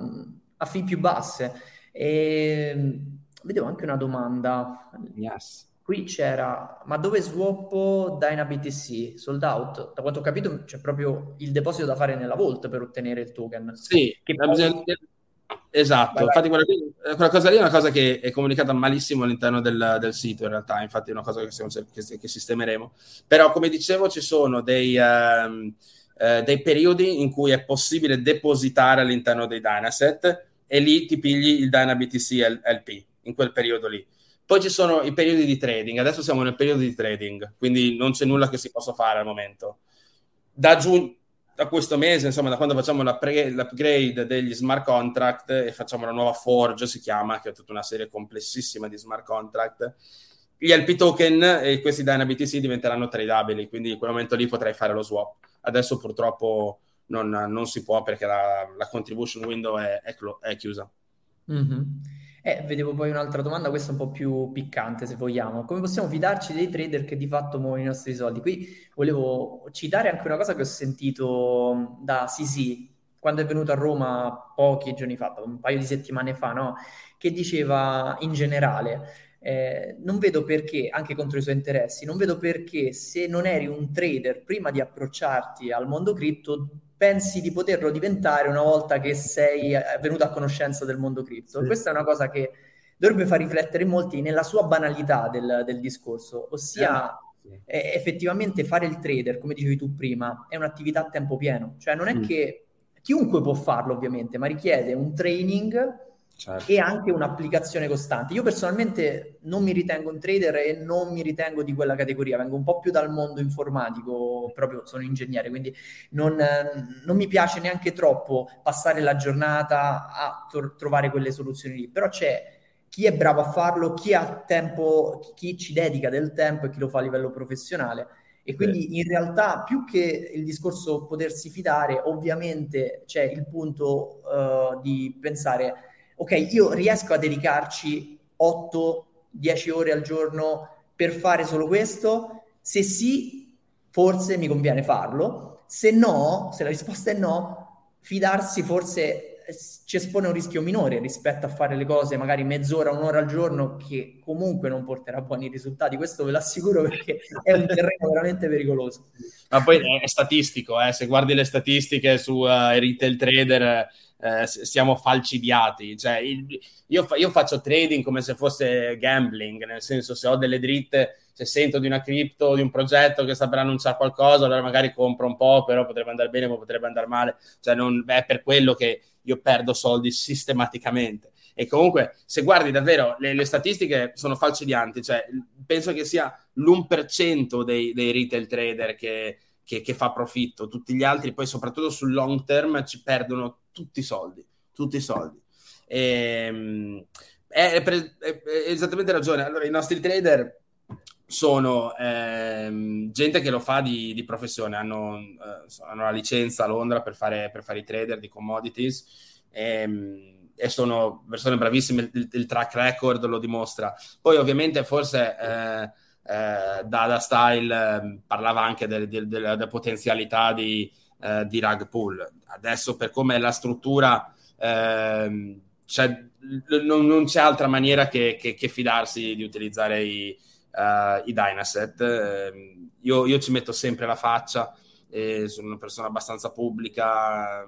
a fee più basse. E vedevo anche una domanda, yes. qui c'era: ma dove swappo Dyna B T C? Sold out? Da quanto ho capito c'è proprio il deposito da fare nella vault per ottenere il token. Sì, che poi... bisogna... esatto, vai, infatti vai. Quella, quella cosa lì è una cosa che è comunicata malissimo all'interno del, del sito, in realtà, infatti è una cosa che, stiamo, che, che sistemeremo, però come dicevo ci sono dei... Um, Eh, dei periodi in cui è possibile depositare all'interno dei Dynaset e lì ti pigli il Dyna B T C L P in quel periodo lì. Poi ci sono i periodi di trading, adesso siamo nel periodo di trading, quindi non c'è nulla che si possa fare al momento. Da giugno, da questo mese, insomma, da quando facciamo la pre- l'upgrade degli smart contract e facciamo la nuova Forge, si chiama, che è tutta una serie complessissima di smart contract, gli L P token e questi Dyna B T C diventeranno tradabili, quindi in quel momento lì potrai fare lo swap. Adesso purtroppo non, non si può perché la, la contribution window è, è, clo- è chiusa. Mm-hmm. Eh, vedevo poi un'altra domanda, questa un po' più piccante se vogliamo. Come possiamo fidarci dei trader che di fatto muovono i nostri soldi? Qui volevo citare anche una cosa che ho sentito da Sisi quando è venuto a Roma pochi giorni fa, un paio di settimane fa, no? Che diceva in generale... Eh, non vedo perché, anche contro i suoi interessi, non vedo perché se non eri un trader prima di approcciarti al mondo cripto pensi di poterlo diventare una volta che sei venuto a conoscenza del mondo cripto. Sì. Questa è una cosa che dovrebbe far riflettere molti nella sua banalità del, del discorso, ossia sì. eh, effettivamente fare il trader, come dicevi tu prima, è un'attività a tempo pieno, cioè non è mm. che chiunque può farlo ovviamente, ma richiede un training Certo. E anche un'applicazione costante. Io personalmente non mi ritengo un trader e non mi ritengo di quella categoria, vengo un po' più dal mondo informatico, proprio sono ingegnere, quindi non, non mi piace neanche troppo passare la giornata a to- trovare quelle soluzioni lì, però c'è chi è bravo a farlo, chi ha tempo, chi ci dedica del tempo e chi lo fa a livello professionale. E quindi in realtà più che il discorso potersi fidare, ovviamente c'è il punto uh, di pensare, ok, io riesco a dedicarci otto dieci ore al giorno per fare solo questo? Se sì, forse mi conviene farlo. Se no, se la risposta è no, fidarsi forse ci espone un rischio minore rispetto a fare le cose magari mezz'ora, un'ora al giorno, che comunque non porterà a buoni risultati. Questo ve lo assicuro, perché è un terreno veramente pericoloso. Ma poi è statistico, eh? Se guardi le statistiche su uh, retail trader, eh, siamo falcidiati. Cioè, il, io, fa, io faccio trading come se fosse gambling, nel senso, se ho delle dritte, se sento di una cripto, di un progetto che sta per annunciare qualcosa, allora magari compro un po', però potrebbe andare bene, ma potrebbe andare male. Cioè, non è per quello che io perdo soldi sistematicamente. E comunque, se guardi davvero, le, le statistiche sono falcidianti. Cioè, penso che sia l'uno per cento dei, dei retail trader che, che, che fa profitto. Tutti gli altri, poi soprattutto sul long term, ci perdono tutti i soldi. Tutti i soldi. E, è, è, è, è esattamente ragione. Allora, i nostri trader sono ehm, gente che lo fa di, di professione, hanno, eh, hanno la licenza a Londra per fare, per fare i trader di commodities, ehm, e sono persone bravissime, il, il track record lo dimostra. Poi ovviamente forse eh, eh, Dada Style eh, parlava anche delle de, de, de potenzialità di, eh, di rug pull. Adesso per come è la struttura eh, c'è, non, non c'è altra maniera che, che, che fidarsi di utilizzare i Uh, i Dynaset. Uh, io, io ci metto sempre la faccia, eh, sono una persona abbastanza pubblica,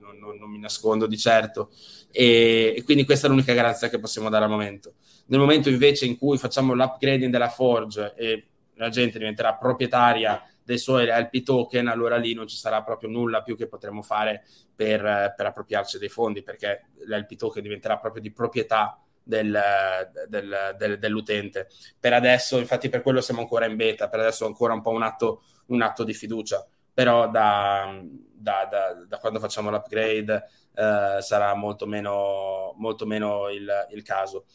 non, non, non mi nascondo di certo, e, e quindi questa è l'unica garanzia che possiamo dare al momento. Nel momento invece in cui facciamo l'upgrading della Forge e la gente diventerà proprietaria dei suoi L P token, allora lì non ci sarà proprio nulla più che potremo fare per, per appropriarci dei fondi, perché l'L P token diventerà proprio di proprietà Del, del, del, dell'utente. Per adesso, infatti, per quello siamo ancora in beta, per adesso è ancora un po' un atto, un atto di fiducia, però da, da, da, da quando facciamo l'upgrade eh, sarà molto meno, molto meno il, il caso.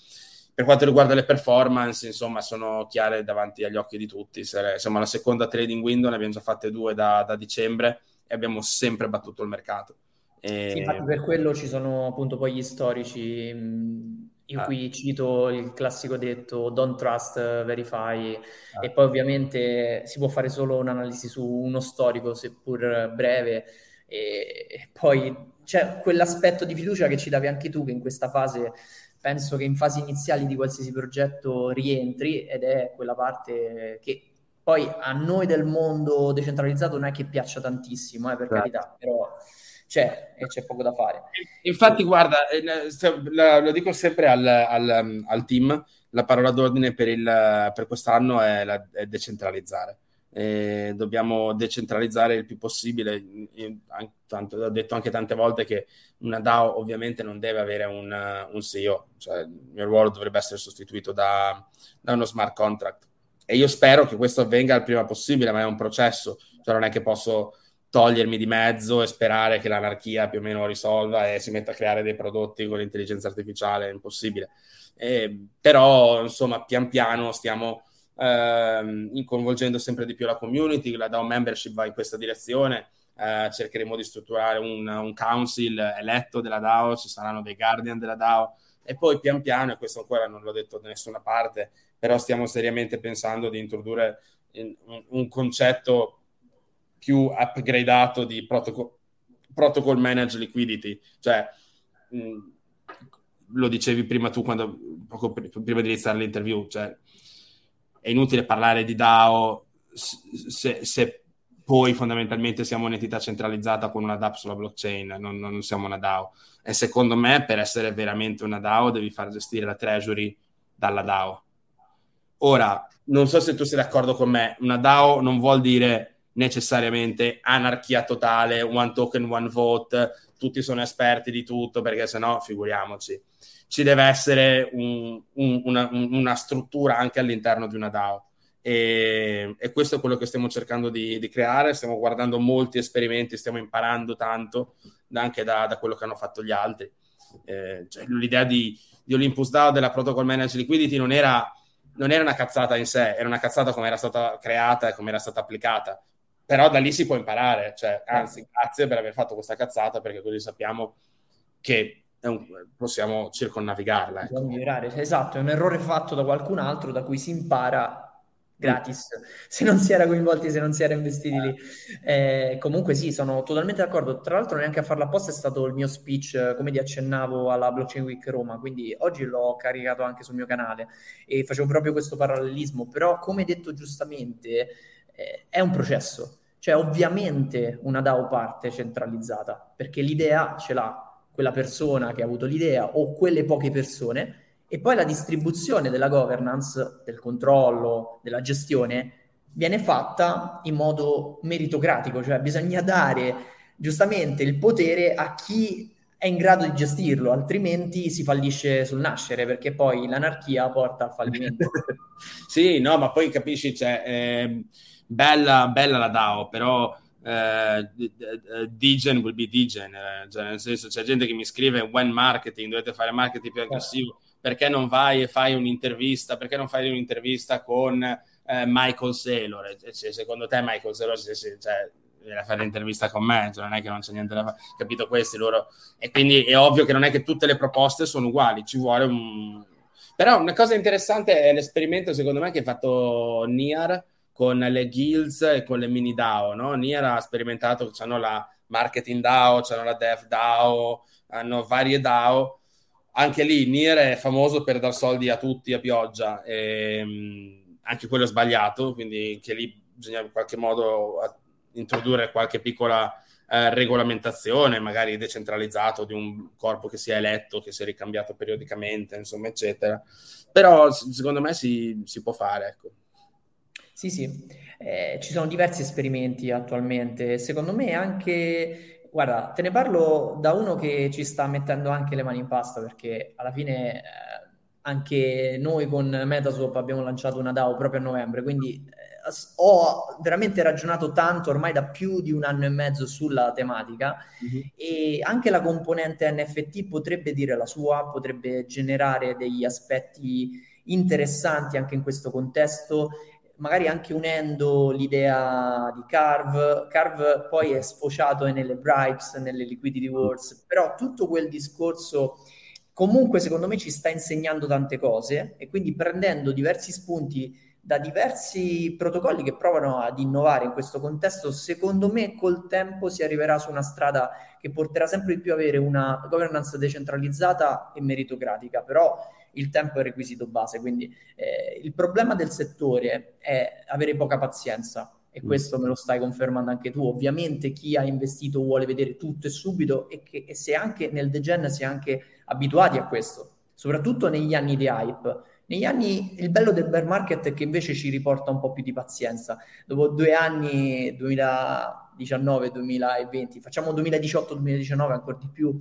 Per quanto riguarda le performance, insomma, sono chiare davanti agli occhi di tutti. Siamo alla seconda trading window, ne abbiamo già fatte due da, da dicembre e abbiamo sempre battuto il mercato. E... Sì, infatti per quello ci sono appunto poi gli storici. Io ah. qui cito il classico detto don't trust, verify, ah. e poi ovviamente si può fare solo un'analisi su uno storico, seppur breve, e, e poi c'è quell'aspetto di fiducia che citavi anche tu, che in questa fase, penso che in fasi iniziali di qualsiasi progetto rientri, ed è quella parte che poi a noi del mondo decentralizzato non è che piaccia tantissimo, eh, per ah. carità, però... c'è e c'è poco da fare. Infatti guarda, lo dico sempre al, al, al team, la parola d'ordine per, il, per quest'anno è, la, è decentralizzare, e dobbiamo decentralizzare il più possibile. Io, tanto, ho detto anche tante volte che una DAO ovviamente non deve avere un, un C E O, cioè il mio ruolo dovrebbe essere sostituito da, da uno smart contract, e io spero che questo avvenga il prima possibile, ma è un processo, cioè non è che posso togliermi di mezzo e sperare che l'anarchia più o meno risolva e si metta a creare dei prodotti con l'intelligenza artificiale, è impossibile. Eh, però, insomma, pian piano stiamo eh, coinvolgendo sempre di più la community, la DAO membership va in questa direzione, eh, cercheremo di strutturare un, un council eletto della DAO, ci saranno dei guardian della DAO, e poi pian piano, e questo ancora non l'ho detto da nessuna parte, però stiamo seriamente pensando di introdurre in, un, un concetto più upgradato di protocol, protocol managed liquidity. Cioè, mh, lo dicevi prima tu, quando poco pr- prima di iniziare l'interview, cioè è inutile parlare di DAO se, se poi fondamentalmente siamo un'entità centralizzata con una DApp sulla blockchain, non, non siamo una DAO. E secondo me, per essere veramente una DAO, devi far gestire la treasury dalla DAO. Ora, non so se tu sei d'accordo con me, una DAO non vuol dire necessariamente anarchia totale, one token, one vote, tutti sono esperti di tutto, perché sennò figuriamoci. Ci deve essere un, un, una, una struttura anche all'interno di una DAO. E, e questo è quello che stiamo cercando di, di creare. Stiamo guardando molti esperimenti, stiamo imparando tanto anche da, da quello che hanno fatto gli altri. Eh, cioè, l'idea di, di Olympus DAO, della Protocol Managed Liquidity, non era, non era una cazzata in sé, era una cazzata come era stata creata e come era stata applicata. Però da lì si può imparare. Cioè, anzi, grazie per aver fatto questa cazzata, perché così sappiamo che possiamo circonnavigarla. Ecco. Possiamo migliorare. Esatto, è un errore fatto da qualcun altro da cui si impara gratis, se non si era coinvolti, se non si era investiti lì. Eh, comunque sì, sono totalmente d'accordo. Tra l'altro, neanche a farla apposta è stato il mio speech, come ti accennavo, alla Blockchain Week Roma, quindi oggi l'ho caricato anche sul mio canale e facevo proprio questo parallelismo. Però, come detto giustamente, eh, è un processo. Cioè, ovviamente una DAO parte centralizzata, perché l'idea ce l'ha quella persona che ha avuto l'idea o quelle poche persone, e poi la distribuzione della governance, del controllo, della gestione viene fatta in modo meritocratico, cioè bisogna dare giustamente il potere a chi è in grado di gestirlo, altrimenti si fallisce sul nascere, perché poi l'anarchia porta al fallimento. Sì, no, ma poi capisci, cioè, eh, bella, bella la DAO, però Uh, degen will be degen, uh, cioè, nel senso, c'è gente che mi scrive: when marketing, dovete fare marketing più aggressivo, perché non vai e fai un'intervista, perché non fai un'intervista con uh, Michael Saylor, e, cioè, secondo te Michael Saylor se, se, cioè, viene a fare l'intervista con me, cioè, non è che non c'è niente da fare, capito? Questi loro, e quindi è ovvio che non è che tutte le proposte sono uguali, ci vuole un... Però una cosa interessante è l'esperimento, secondo me, che ha fatto Near con le guilds e con le mini DAO, no? Near ha sperimentato, c'hanno la marketing DAO, c'hanno la dev DAO, hanno varie DAO. Anche lì Near è famoso per dar soldi a tutti a pioggia, e anche quello è sbagliato, quindi anche lì bisogna in qualche modo introdurre qualche piccola eh, regolamentazione, magari decentralizzato, di un corpo che si è eletto, che si è ricambiato periodicamente, insomma, eccetera. Però secondo me si, si può fare, ecco. Sì, sì, eh, ci sono diversi esperimenti attualmente, secondo me anche, guarda, te ne parlo da uno che ci sta mettendo anche le mani in pasta, perché alla fine eh, anche noi con Metaswap abbiamo lanciato una DAO proprio a novembre, quindi eh, ho veramente ragionato tanto ormai da più di un anno e mezzo sulla tematica, mm-hmm. e anche la componente N F T potrebbe dire la sua, potrebbe generare degli aspetti interessanti anche in questo contesto, magari anche unendo l'idea di Curve. Curve poi è sfociato nelle bribes, nelle liquidity rewards, però tutto quel discorso comunque secondo me ci sta insegnando tante cose, e quindi prendendo diversi spunti da diversi protocolli che provano ad innovare in questo contesto, secondo me col tempo si arriverà su una strada che porterà sempre di più a avere una governance decentralizzata e meritocratica, però il tempo è il requisito base, quindi eh, il problema del settore è avere poca pazienza, e questo me lo stai confermando anche tu. Ovviamente chi ha investito vuole vedere tutto e subito, e, che, e se anche nel degen si è anche abituati a questo, soprattutto negli anni di hype. Negli anni il bello del bear market è che invece ci riporta un po' più di pazienza. Dopo due anni, duemiladiciannove duemilaventi, facciamo duemiladiciotto duemiladiciannove ancora di più,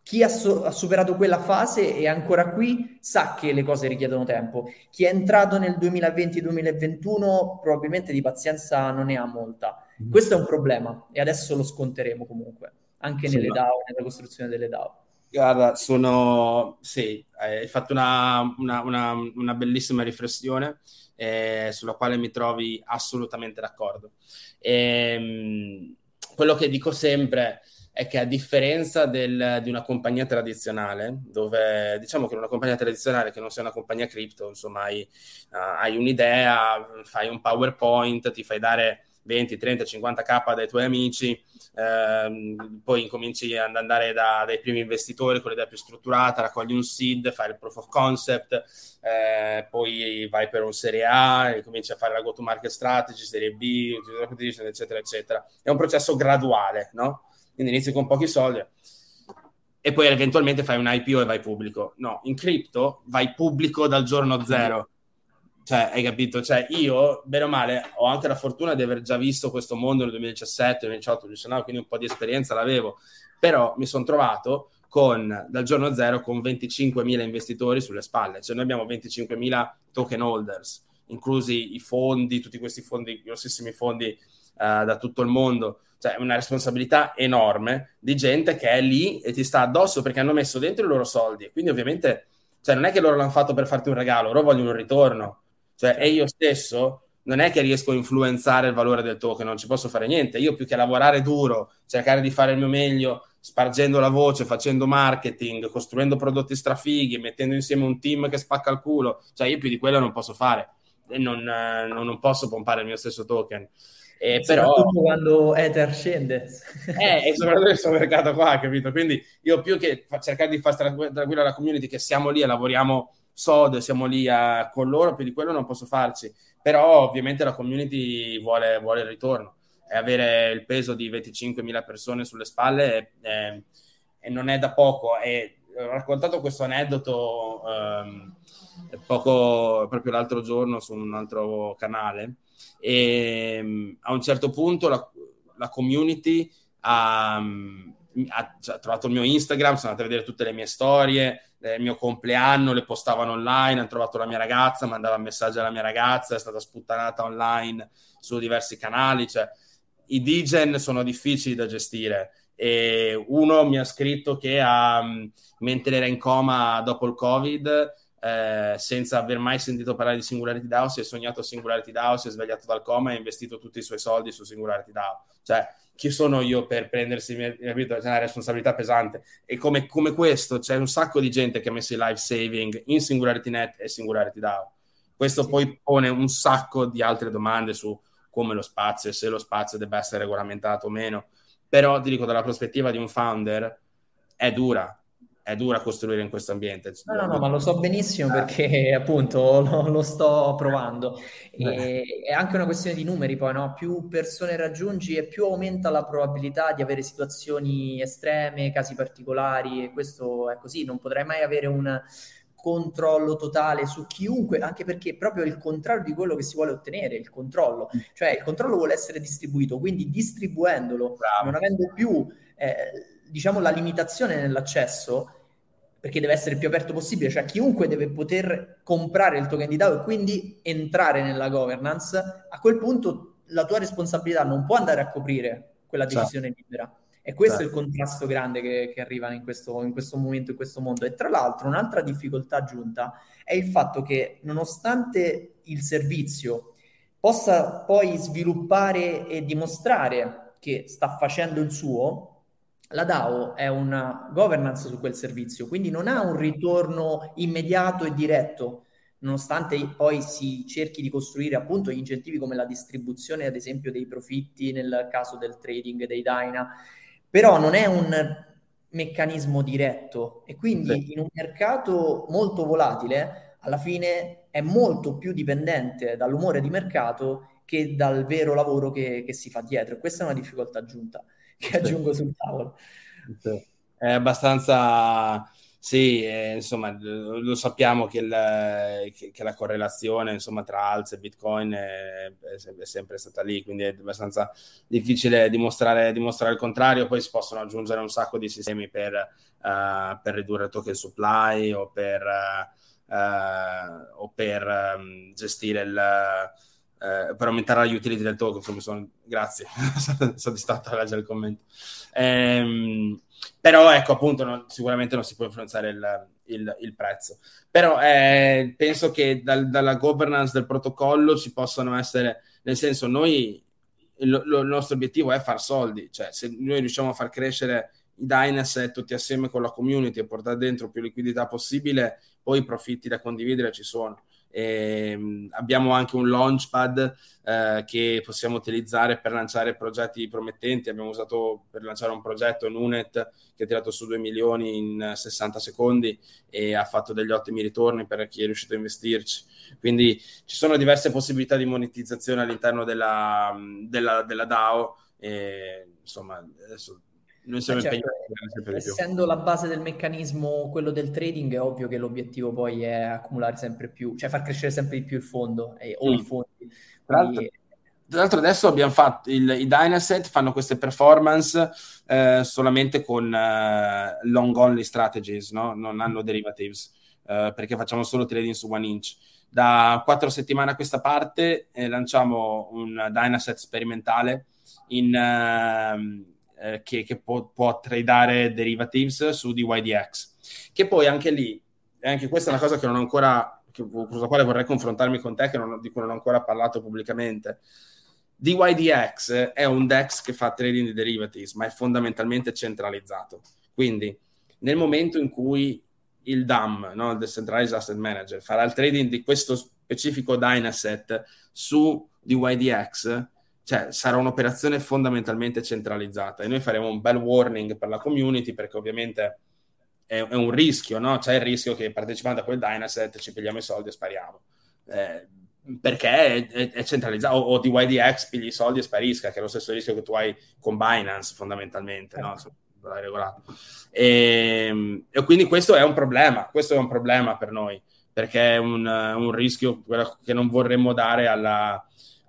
chi ha, so- ha superato quella fase e ancora qui sa che le cose richiedono tempo. Chi è entrato nel duemilaventi duemilaventuno probabilmente di pazienza non ne ha molta. Mm. Questo è un problema, e adesso lo sconteremo comunque, anche sì, nelle no. DAO, nella costruzione delle DAO. Guarda, sono... Sì, hai fatto una, una, una, una bellissima riflessione eh, sulla quale mi trovi assolutamente d'accordo. E, quello che dico sempre... è che a differenza del, di una compagnia tradizionale, dove diciamo che una compagnia tradizionale che non sia una compagnia cripto, insomma, hai, uh, hai un'idea, fai un PowerPoint, ti fai dare venti, trenta, cinquanta k dai tuoi amici, ehm, poi incominci ad andare da, dai primi investitori con l'idea più strutturata, raccogli un seed, fai il proof of concept, eh, poi vai per un serie A, cominci a fare la go-to-market strategy, serie B, eccetera, eccetera. È un processo graduale, no? Quindi inizi con pochi soldi e poi eventualmente fai un I P O e vai pubblico. No, in cripto vai pubblico dal giorno zero. Cioè, hai capito? Cioè, io, bene o male, ho anche la fortuna di aver già visto questo mondo nel duemiladiciassette, duemiladiciotto, duemiladiciannove, quindi un po' di esperienza l'avevo. però mi sono trovato con, dal giorno zero, con venticinquemila investitori sulle spalle, cioè noi abbiamo venticinquemila token holders, inclusi i fondi, tutti questi fondi, grossissimi fondi eh, da tutto il mondo, cioè una responsabilità enorme di gente che è lì e ti sta addosso perché hanno messo dentro i loro soldi, quindi ovviamente, cioè non è che loro l'hanno fatto per farti un regalo, loro vogliono un ritorno, cioè e io stesso non è che riesco a influenzare il valore del token, non ci posso fare niente, io più che lavorare duro, cercare di fare il mio meglio, spargendo la voce, facendo marketing, costruendo prodotti strafighi, mettendo insieme un team che spacca il culo, cioè io più di quello non posso fare, non, non posso pompare il mio stesso token. E però quando Ether scende eh, e soprattutto questo mercato qua, capito? Quindi io più che cercare di far tranquilla la community che siamo lì e lavoriamo sodo, siamo lì a, con loro, più di quello non posso farci, però ovviamente la community vuole, vuole il ritorno, e avere il peso di venticinquemila persone sulle spalle è, è, è non è da poco. E ho raccontato questo aneddoto um, poco proprio l'altro giorno su un altro canale, e um, a un certo punto la, la community ha, ha, ha trovato il mio Instagram, sono andate a vedere tutte le mie storie, il mio compleanno, le postavano online, hanno trovato la mia ragazza, mandava messaggi alla mia ragazza, è stata sputtanata online su diversi canali, cioè i degen sono difficili da gestire. E uno mi ha scritto che a, mentre era in coma dopo il Covid, eh, senza aver mai sentito parlare di SingularityDAO, si è sognato SingularityDAO, si è svegliato dal coma e ha investito tutti i suoi soldi su SingularityDAO. Cioè, chi sono io per prendersi, capito? C'è una responsabilità pesante. E come, come questo, c'è un sacco di gente che ha messo i life saving in SingularityNet e SingularityDAO. Questo sì. Poi pone un sacco di altre domande su come lo spazio e se lo spazio debba essere regolamentato o meno. Però ti dico, dalla prospettiva di un founder è dura, è dura costruire in questo ambiente. No, no, no, ma lo so benissimo perché appunto lo, lo sto provando. E, è anche una questione di numeri poi, no? Più persone raggiungi e più aumenta la probabilità di avere situazioni estreme, casi particolari, e questo è così, non potrai mai avere un controllo totale su chiunque, anche perché è proprio il contrario di quello che si vuole ottenere, il controllo. Cioè il controllo vuole essere distribuito, quindi distribuendolo, bravo, non avendo più eh, diciamo la limitazione nell'accesso, perché deve essere il più aperto possibile, cioè chiunque deve poter comprare il token di DAO e quindi entrare nella governance. A quel punto la tua responsabilità non può andare a coprire quella decisione, certo, libera. E questo, certo, è il contrasto grande che, che arriva in questo, in questo momento, in questo mondo. E tra l'altro un'altra difficoltà aggiunta è il fatto che nonostante il servizio possa poi sviluppare e dimostrare che sta facendo il suo, la DAO è una governance su quel servizio, quindi non ha un ritorno immediato e diretto, nonostante poi si cerchi di costruire appunto gli incentivi come la distribuzione, ad esempio, dei profitti nel caso del trading dei Dyna. Però non è un meccanismo diretto, e quindi in un mercato molto volatile alla fine è molto più dipendente dall'umore di mercato che dal vero lavoro che, che si fa dietro. Questa è una difficoltà aggiunta che aggiungo sul tavolo. È abbastanza... Sì, eh, insomma, lo sappiamo che, il, che, che la correlazione, insomma, tra alze e Bitcoin è, è sempre stata lì, quindi è abbastanza difficile dimostrare, dimostrare il contrario. Poi si possono aggiungere un sacco di sistemi per, uh, per ridurre token supply o per, uh, o per um, gestire il... Uh, per aumentare la utility del token. Insomma, sono... grazie, sono soddisfatto a leggere il commento. Ehm... Però ecco, appunto, non, sicuramente non si può influenzare il, il, il prezzo. Però eh, penso che dal, dalla governance del protocollo ci possano essere, nel senso, noi il, lo, il nostro obiettivo è far soldi, cioè se noi riusciamo a far crescere i Dynaset tutti assieme con la community e portare dentro più liquidità possibile, poi i profitti da condividere ci sono. E abbiamo anche un launchpad eh, che possiamo utilizzare per lanciare progetti promettenti. Abbiamo usato per lanciare un progetto in Unet che ha tirato su due milioni in sessanta secondi e ha fatto degli ottimi ritorni per chi è riuscito a investirci. Quindi ci sono diverse possibilità di monetizzazione all'interno della, della, della DAO, e, insomma, adesso noi siamo certo, impegnati. Essendo la base del meccanismo quello del trading, è ovvio che l'obiettivo poi è accumulare sempre più, cioè far crescere sempre di più il fondo, eh, o mm. i fondi. Tra l'altro, Tra l'altro adesso abbiamo fatto, il, i Dynaset fanno queste performance eh, solamente con eh, long only strategies, no? Non hanno derivatives, eh, perché facciamo solo trading su one inch. Da quattro settimane a questa parte eh, lanciamo un Dynaset sperimentale in, eh, eh, che, che può, può tradare derivatives su D Y D X, che poi anche lì, anche questa è una cosa che non ho ancora, che, sulla quale vorrei confrontarmi con te, che non, di cui non ho ancora parlato pubblicamente. D Y D X è un D E X che fa trading di derivatives, ma è fondamentalmente centralizzato. Quindi nel momento in cui il D A M, no? Il Decentralized Asset Manager, farà il trading di questo specifico Dynaset su D Y D X, cioè sarà un'operazione fondamentalmente centralizzata, e noi faremo un bel warning per la community, perché ovviamente è, è un rischio, no? C'è il rischio che partecipando a quel Dynaset ci pigliamo i soldi e spariamo, eh, perché è, è, è centralizzato, o, o D Y D X pigli i soldi e sparisca, che è lo stesso rischio che tu hai con Binance fondamentalmente, no? Regolato. E, e quindi questo è un problema, questo è un problema per noi, perché è un, un rischio che non vorremmo dare alla,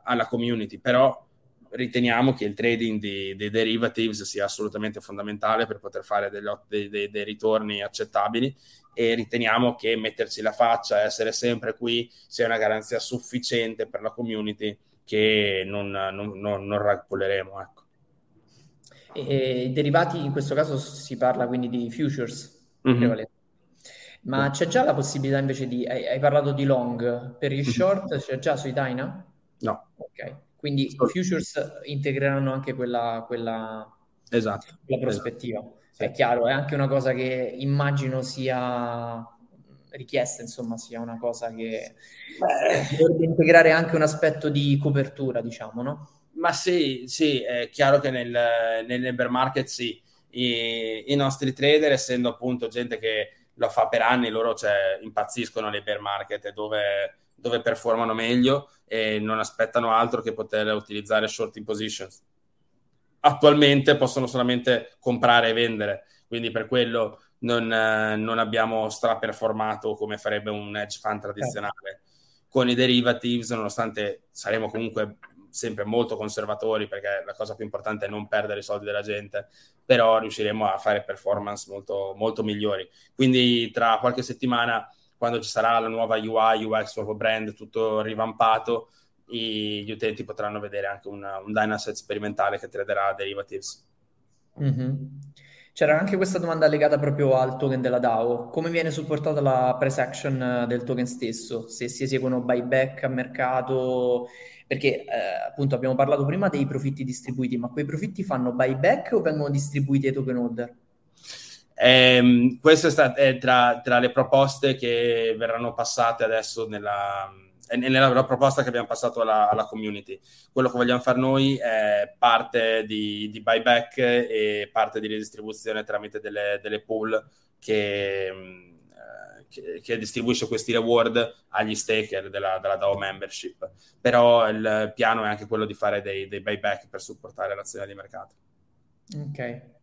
alla community, però riteniamo che il trading di, dei derivatives sia assolutamente fondamentale per poter fare dei, dei, dei, dei ritorni accettabili, e riteniamo che metterci la faccia, essere sempre qui, sia una garanzia sufficiente per la community che non, non, non, non ragpoleremo, ecco. I derivati in questo caso si parla quindi di futures, mm-hmm. ma c'è già la possibilità invece di, hai, hai parlato di long, per i short mm-hmm. c'è già sui Dyna? No. Ok, quindi i futures integreranno anche quella, quella, esatto. quella prospettiva, esatto. Sì. È chiaro, è anche una cosa che immagino sia richiesta, insomma sia una cosa che Beh. dovrebbe integrare anche un aspetto di copertura, diciamo, no? Ma sì, sì, è chiaro che nel, nel bear market sì, I, i nostri trader, essendo appunto gente che lo fa per anni, loro cioè, impazziscono nei bear market dove, dove performano meglio e non aspettano altro che poter utilizzare shorting positions. Attualmente possono solamente comprare e vendere, quindi per quello non, non abbiamo straperformato come farebbe un hedge fund tradizionale. Con i derivatives, nonostante saremo comunque sempre molto conservatori, perché la cosa più importante è non perdere i soldi della gente, però riusciremo a fare performance molto, molto migliori. Quindi tra qualche settimana, quando ci sarà la nuova U I, U X, nuovo brand, tutto rivampato, i, gli utenti potranno vedere anche una, un Dynaset sperimentale che traderà derivatives. Mm-hmm. C'era anche questa domanda legata proprio al token della DAO. Come viene supportata la price action del token stesso? Se si eseguono buyback a mercato? Perché eh, appunto abbiamo parlato prima dei profitti distribuiti, ma quei profitti fanno buyback o vengono distribuiti ai token holder? Eh, questo è, stat- è tra, tra le proposte che verranno passate adesso nella, nella proposta che abbiamo passato alla, alla community. Quello che vogliamo fare noi è parte di, di buyback e parte di redistribuzione tramite delle, delle pool che, che, che distribuisce questi reward agli staker della, della DAO membership. Però il piano è anche quello di fare dei, dei buyback per supportare l'azione di mercato. Ok.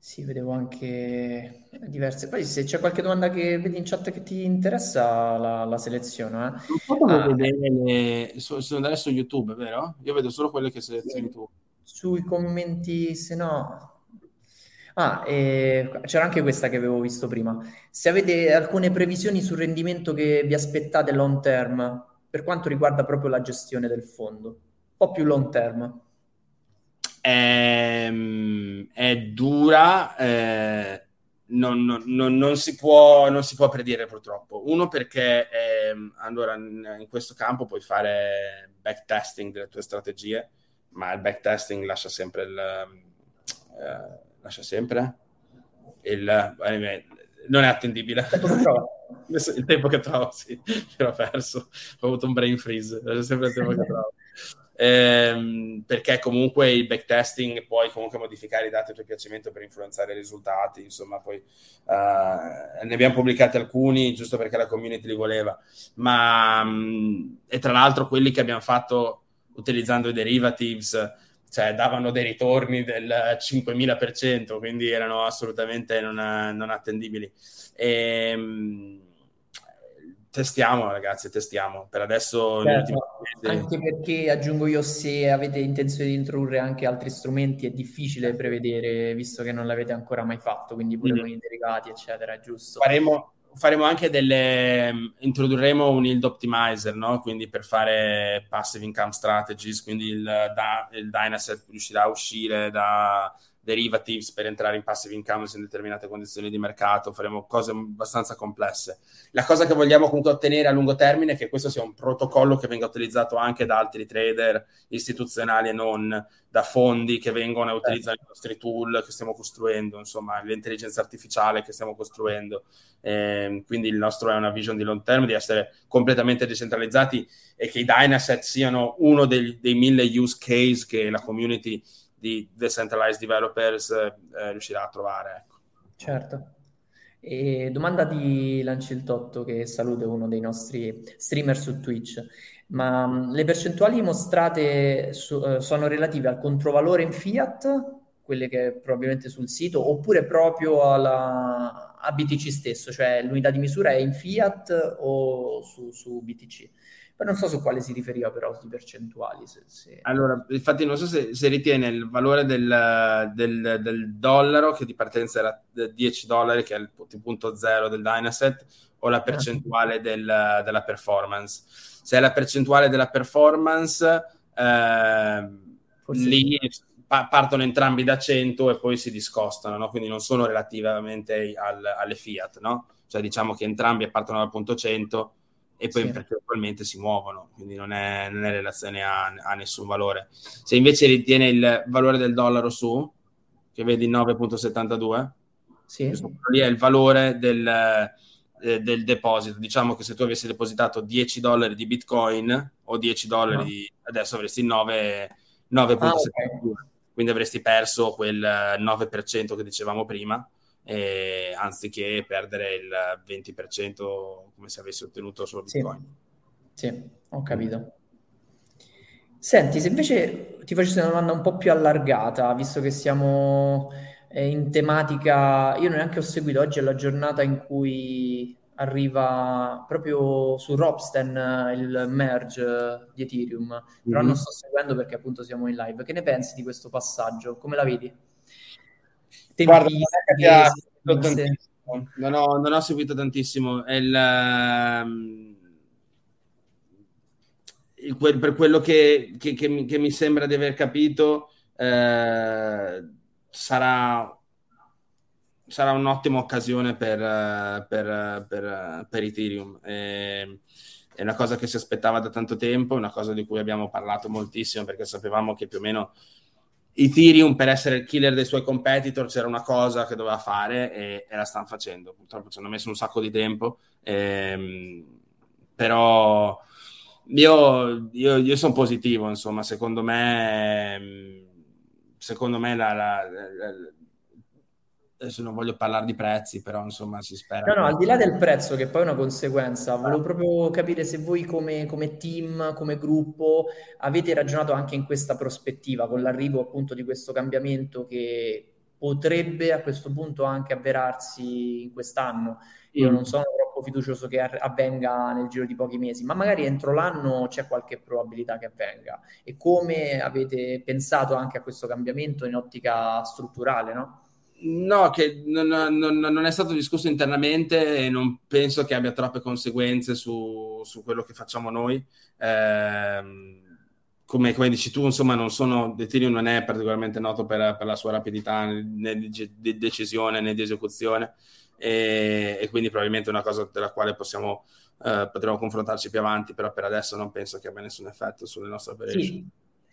Sì, vedevo anche diverse. Poi se c'è qualche domanda che vedi in chat che ti interessa, la, la seleziono. Eh. Non posso ah, vedere le... su, su andare su YouTube, vero? Io vedo solo quelle che selezioni tu. Sui commenti, se no... Ah, eh, c'era anche questa che avevo visto prima. Se avete alcune previsioni sul rendimento che vi aspettate long term, per quanto riguarda proprio la gestione del fondo, un po' più long term. È, è dura, eh, non, non, non, non, si può, non si può predire purtroppo. Uno perché eh, allora in questo campo puoi fare backtesting delle tue strategie, ma il backtesting lascia sempre il eh, lascia sempre il eh, non è attendibile. Il tempo che trovo, sì, l'ho perso. Ho avuto un brain freeze. Lascia sempre il tempo che trovo. Ehm, perché comunque il backtesting puoi comunque modificare i dati a tuo piacimento per influenzare i risultati, insomma poi uh, ne abbiamo pubblicati alcuni giusto perché la community li voleva, ma mh, e tra l'altro quelli che abbiamo fatto utilizzando i derivatives, cioè davano dei ritorni del cinquemila per cento, quindi erano assolutamente non, non attendibili. Ehm, Testiamo, ragazzi, testiamo. Per adesso certo. sì. Anche perché, aggiungo io, se avete intenzione di introdurre anche altri strumenti è difficile prevedere, visto che non l'avete ancora mai fatto, quindi pure mm. con i derivati eccetera, è giusto. Faremo, faremo anche delle, introdurremo un yield optimizer, no? Quindi per fare passive income strategies, quindi il, da, il Dynaset riuscirà a uscire da derivatives per entrare in passive income in determinate condizioni di mercato. Faremo cose abbastanza complesse. La cosa che vogliamo comunque ottenere a lungo termine è che questo sia un protocollo che venga utilizzato anche da altri trader istituzionali e non, da fondi che vengono e utilizzano i nostri tool che stiamo costruendo, insomma l'intelligenza artificiale che stiamo costruendo. Eh, quindi il nostro è una vision di long term, di essere completamente decentralizzati e che i Dynaset siano uno dei, dei mille use case che la community di decentralized developers eh, riuscirà a trovare, ecco. Certo. E domanda di Lanciltotto, che saluto, uno dei nostri streamer su Twitch: ma mh, le percentuali mostrate su, eh, sono relative al controvalore in fiat, quelle che probabilmente sul sito, oppure proprio alla, a B T C stesso, cioè l'unità di misura è in fiat o su, su B T C? Poi non so su quale si riferiva però di percentuali. Se, se... Allora, infatti non so se, se ritiene il valore del, del, del dollaro, che di partenza era dieci dollari, che è il punto zero del Dynaset, o la percentuale del, della performance. Se è la percentuale della performance, eh, lì pa- partono entrambi da cento e poi si discostano, no? Quindi non sono relativamente al, alle fiat, no? Cioè diciamo che entrambi partono dal punto cento e poi percentualmente si muovono, quindi non è, non è relazione a, a nessun valore. Se invece ritiene il valore del dollaro su, che vedi nove virgola settantadue, sì, lì è il valore del, eh, del deposito. Diciamo che se tu avessi depositato dieci dollari di Bitcoin o dieci dollari, no, di, adesso avresti nove virgola settantadue, ah, okay, quindi avresti perso quel nove per cento che dicevamo prima, e anziché perdere il venti per cento come se avessi ottenuto solo Bitcoin. Sì, sì, ho capito. Senti, se invece ti facessi una domanda un po' più allargata, visto che siamo eh, in tematica, io neanche ho seguito, oggi è la giornata in cui arriva proprio su Ropsten il merge di Ethereum, mm-hmm. però non sto seguendo perché appunto siamo in live. Che ne pensi di questo passaggio? Come la vedi? Guarda, non, è che non, ho, non ho seguito tantissimo. Il, um, il, per quello che, che, che, mi, che mi sembra di aver capito, eh, sarà, sarà un'ottima occasione per, per, per, per Ethereum. E, è una cosa che si aspettava da tanto tempo, una cosa di cui abbiamo parlato moltissimo, perché sapevamo che più o meno Ethereum, per essere il killer dei suoi competitor, c'era una cosa che doveva fare e, e la stanno facendo. Purtroppo ci hanno messo un sacco di tempo, ehm, però io, io, io sono positivo, insomma. Secondo me secondo me la, la, la, la adesso non voglio parlare di prezzi, però insomma si spera. No, no, che... al di là del prezzo, che poi è una conseguenza, volevo proprio capire se voi come, come team, come gruppo, avete ragionato anche in questa prospettiva, con l'arrivo appunto di questo cambiamento che potrebbe a questo punto anche avverarsi in quest'anno. Io mm. non sono troppo fiducioso che avvenga nel giro di pochi mesi, ma magari entro l'anno c'è qualche probabilità che avvenga. E come avete pensato anche a questo cambiamento in ottica strutturale, no? No, che non, non, non è stato discusso internamente e non penso che abbia troppe conseguenze su, su quello che facciamo noi. Eh, come, come dici tu, insomma, non sono, Ethereum non è particolarmente noto per, per la sua rapidità né di, di decisione né di esecuzione, e, e quindi probabilmente è una cosa della quale possiamo, eh, potremo confrontarci più avanti, però per adesso non penso che abbia nessun effetto sulle nostre operation. Sì.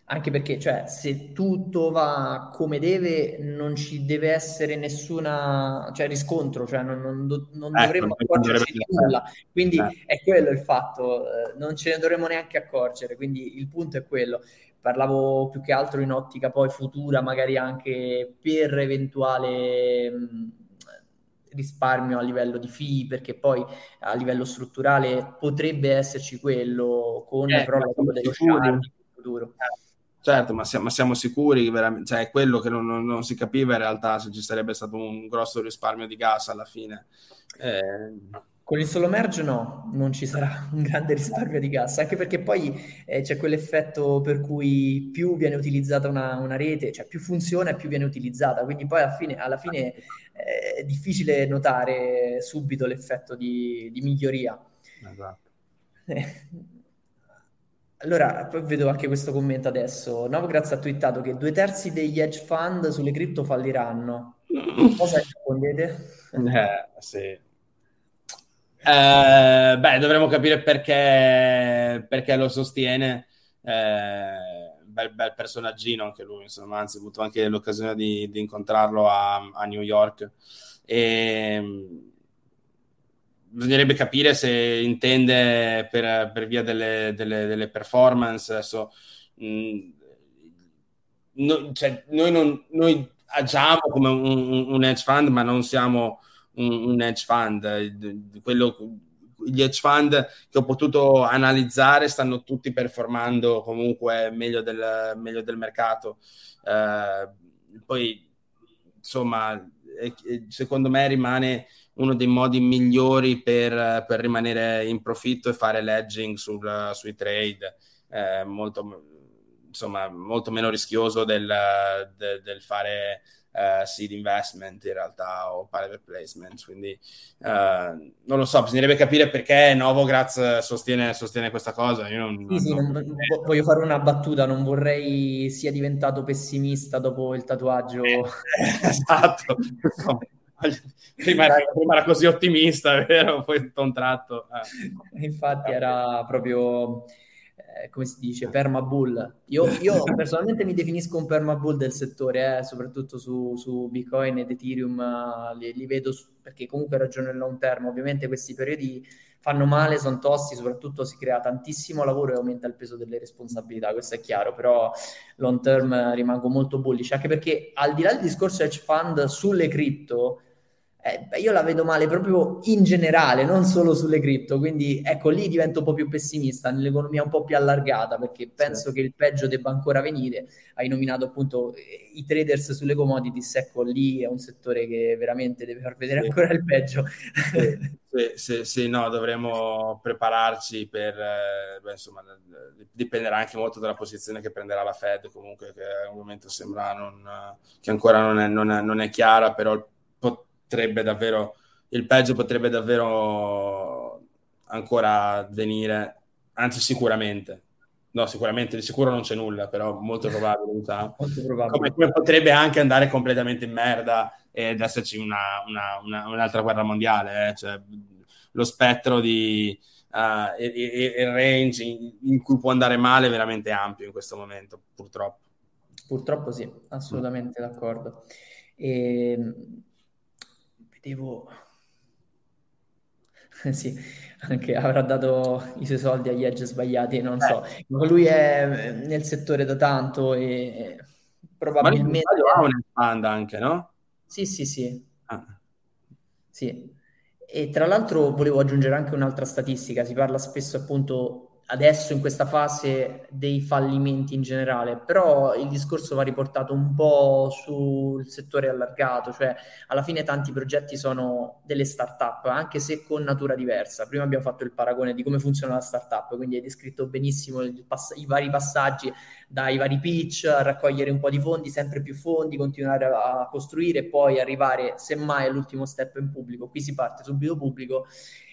Anche perché, cioè, se tutto va come deve, non ci deve essere nessuna, cioè, riscontro, cioè non, non, do, non eh, dovremmo accorgerci di nulla. Quindi eh. è quello il fatto, eh, non ce ne dovremmo neanche accorgere, quindi il punto è quello. Parlavo più che altro in ottica poi futura, magari anche per eventuale mh, risparmio a livello di fee, perché poi a livello strutturale potrebbe esserci quello, con eh, però la dello sciogli duro. Certo, ma siamo, ma siamo sicuri, cioè quello che non, non, non si capiva in realtà, se ci sarebbe stato un grosso risparmio di gas alla fine. Eh, Con il solo merge no, non ci sarà un grande risparmio di cassa, anche perché poi eh, c'è quell'effetto per cui più viene utilizzata una, una rete, cioè più funziona e più viene utilizzata, quindi poi alla fine, alla fine eh, è difficile notare subito l'effetto di, di miglioria. Esatto. Eh. Allora, poi vedo anche questo commento adesso. Novogratz ha twittato che due terzi degli hedge fund sulle cripto falliranno. Cosa rispondete? Eh, sì. Eh, beh, dovremmo capire perché, perché lo sostiene. Eh, bel, bel personaggino anche lui, insomma, anzi ho avuto anche l'occasione di, di incontrarlo a, a New York. E bisognerebbe capire se intende per, per via delle, delle, delle performance. Adesso, mh, no, cioè, noi, non, noi agiamo come un, un hedge fund, ma non siamo un hedge fund. Quello, gli hedge fund che ho potuto analizzare stanno tutti performando comunque meglio del, meglio del mercato. Eh, poi insomma, secondo me rimane uno dei modi migliori per, per rimanere in profitto e fare l'hedging sul, sui trade, eh, molto, insomma, molto meno rischioso del, del, del fare Uh, seed investment in realtà, o private placements, quindi uh, non lo so, bisognerebbe capire perché Novogratz sostiene, sostiene questa cosa. Io non, sì, non, sì, non, non voglio fare una battuta, non vorrei sia diventato pessimista dopo il tatuaggio. Eh, esatto. No. Prima, era, prima era così ottimista, vero? Poi tutto un tratto. Eh. Infatti era proprio... Eh, come si dice, permabull. Io, io personalmente mi definisco un permabull del settore, eh, soprattutto su, su Bitcoin ed Ethereum, eh, li, li vedo su, perché comunque ragiono nel long term. Ovviamente questi periodi fanno male, sono tosti, soprattutto si crea tantissimo lavoro e aumenta il peso delle responsabilità, questo è chiaro, però long term rimango molto bullish, anche perché al di là del discorso hedge fund sulle cripto, Eh, beh, io la vedo male proprio in generale, non solo sulle cripto, quindi ecco lì divento un po' più pessimista nell'economia un po' più allargata, perché penso sì. che il peggio debba ancora venire. Hai nominato appunto i traders sulle commodities, ecco lì è un settore che veramente deve far vedere sì. ancora il peggio. Sì, sì, sì, sì, no, dovremo prepararci per, beh, insomma, dipenderà anche molto dalla posizione che prenderà la Fed, comunque che al momento sembra non, che ancora non è, non è, non è chiara, però potrebbe davvero, il peggio potrebbe davvero ancora venire, anzi sicuramente no sicuramente di sicuro non c'è nulla, però molto probabile, molto probabile. Come potrebbe anche andare completamente in merda ed esserci una, una, una, un'altra guerra mondiale, eh? Cioè, lo spettro di uh, il, il range in, in cui può andare male è veramente ampio in questo momento, purtroppo purtroppo sì, assolutamente mm. d'accordo. E Devo... sì, anche avrà dato i suoi soldi agli hedge sbagliati, non so. Eh. Lui è nel settore da tanto e probabilmente... Ma lui ha un fund anche, no? Sì, sì, sì. Ah. Sì. E tra l'altro volevo aggiungere anche un'altra statistica. Si parla spesso appunto adesso in questa fase dei fallimenti in generale, però il discorso va riportato un po' sul settore allargato, cioè alla fine tanti progetti sono delle start-up, anche se con natura diversa. Prima abbiamo fatto il paragone di come funziona la start-up, quindi hai descritto benissimo il pass- i vari passaggi, dai vari pitch, a raccogliere un po' di fondi, sempre più fondi, continuare a, a costruire e poi arrivare semmai all'ultimo step in pubblico. Qui si parte subito pubblico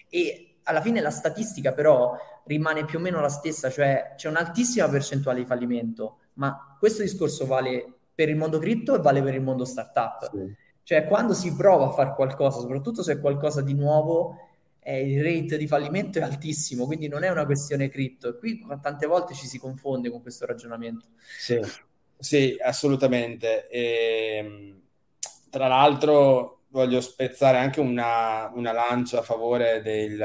e alla fine la statistica però rimane più o meno la stessa, cioè c'è un'altissima percentuale di fallimento, ma questo discorso vale per il mondo cripto e vale per il mondo startup. Sì. Cioè quando si prova a fare qualcosa, soprattutto se è qualcosa di nuovo, eh, il rate di fallimento è altissimo, quindi non è una questione cripto. E qui tante volte ci si confonde con questo ragionamento. Sì, sì, assolutamente. E, tra l'altro... voglio spezzare anche una, una lancia a favore del,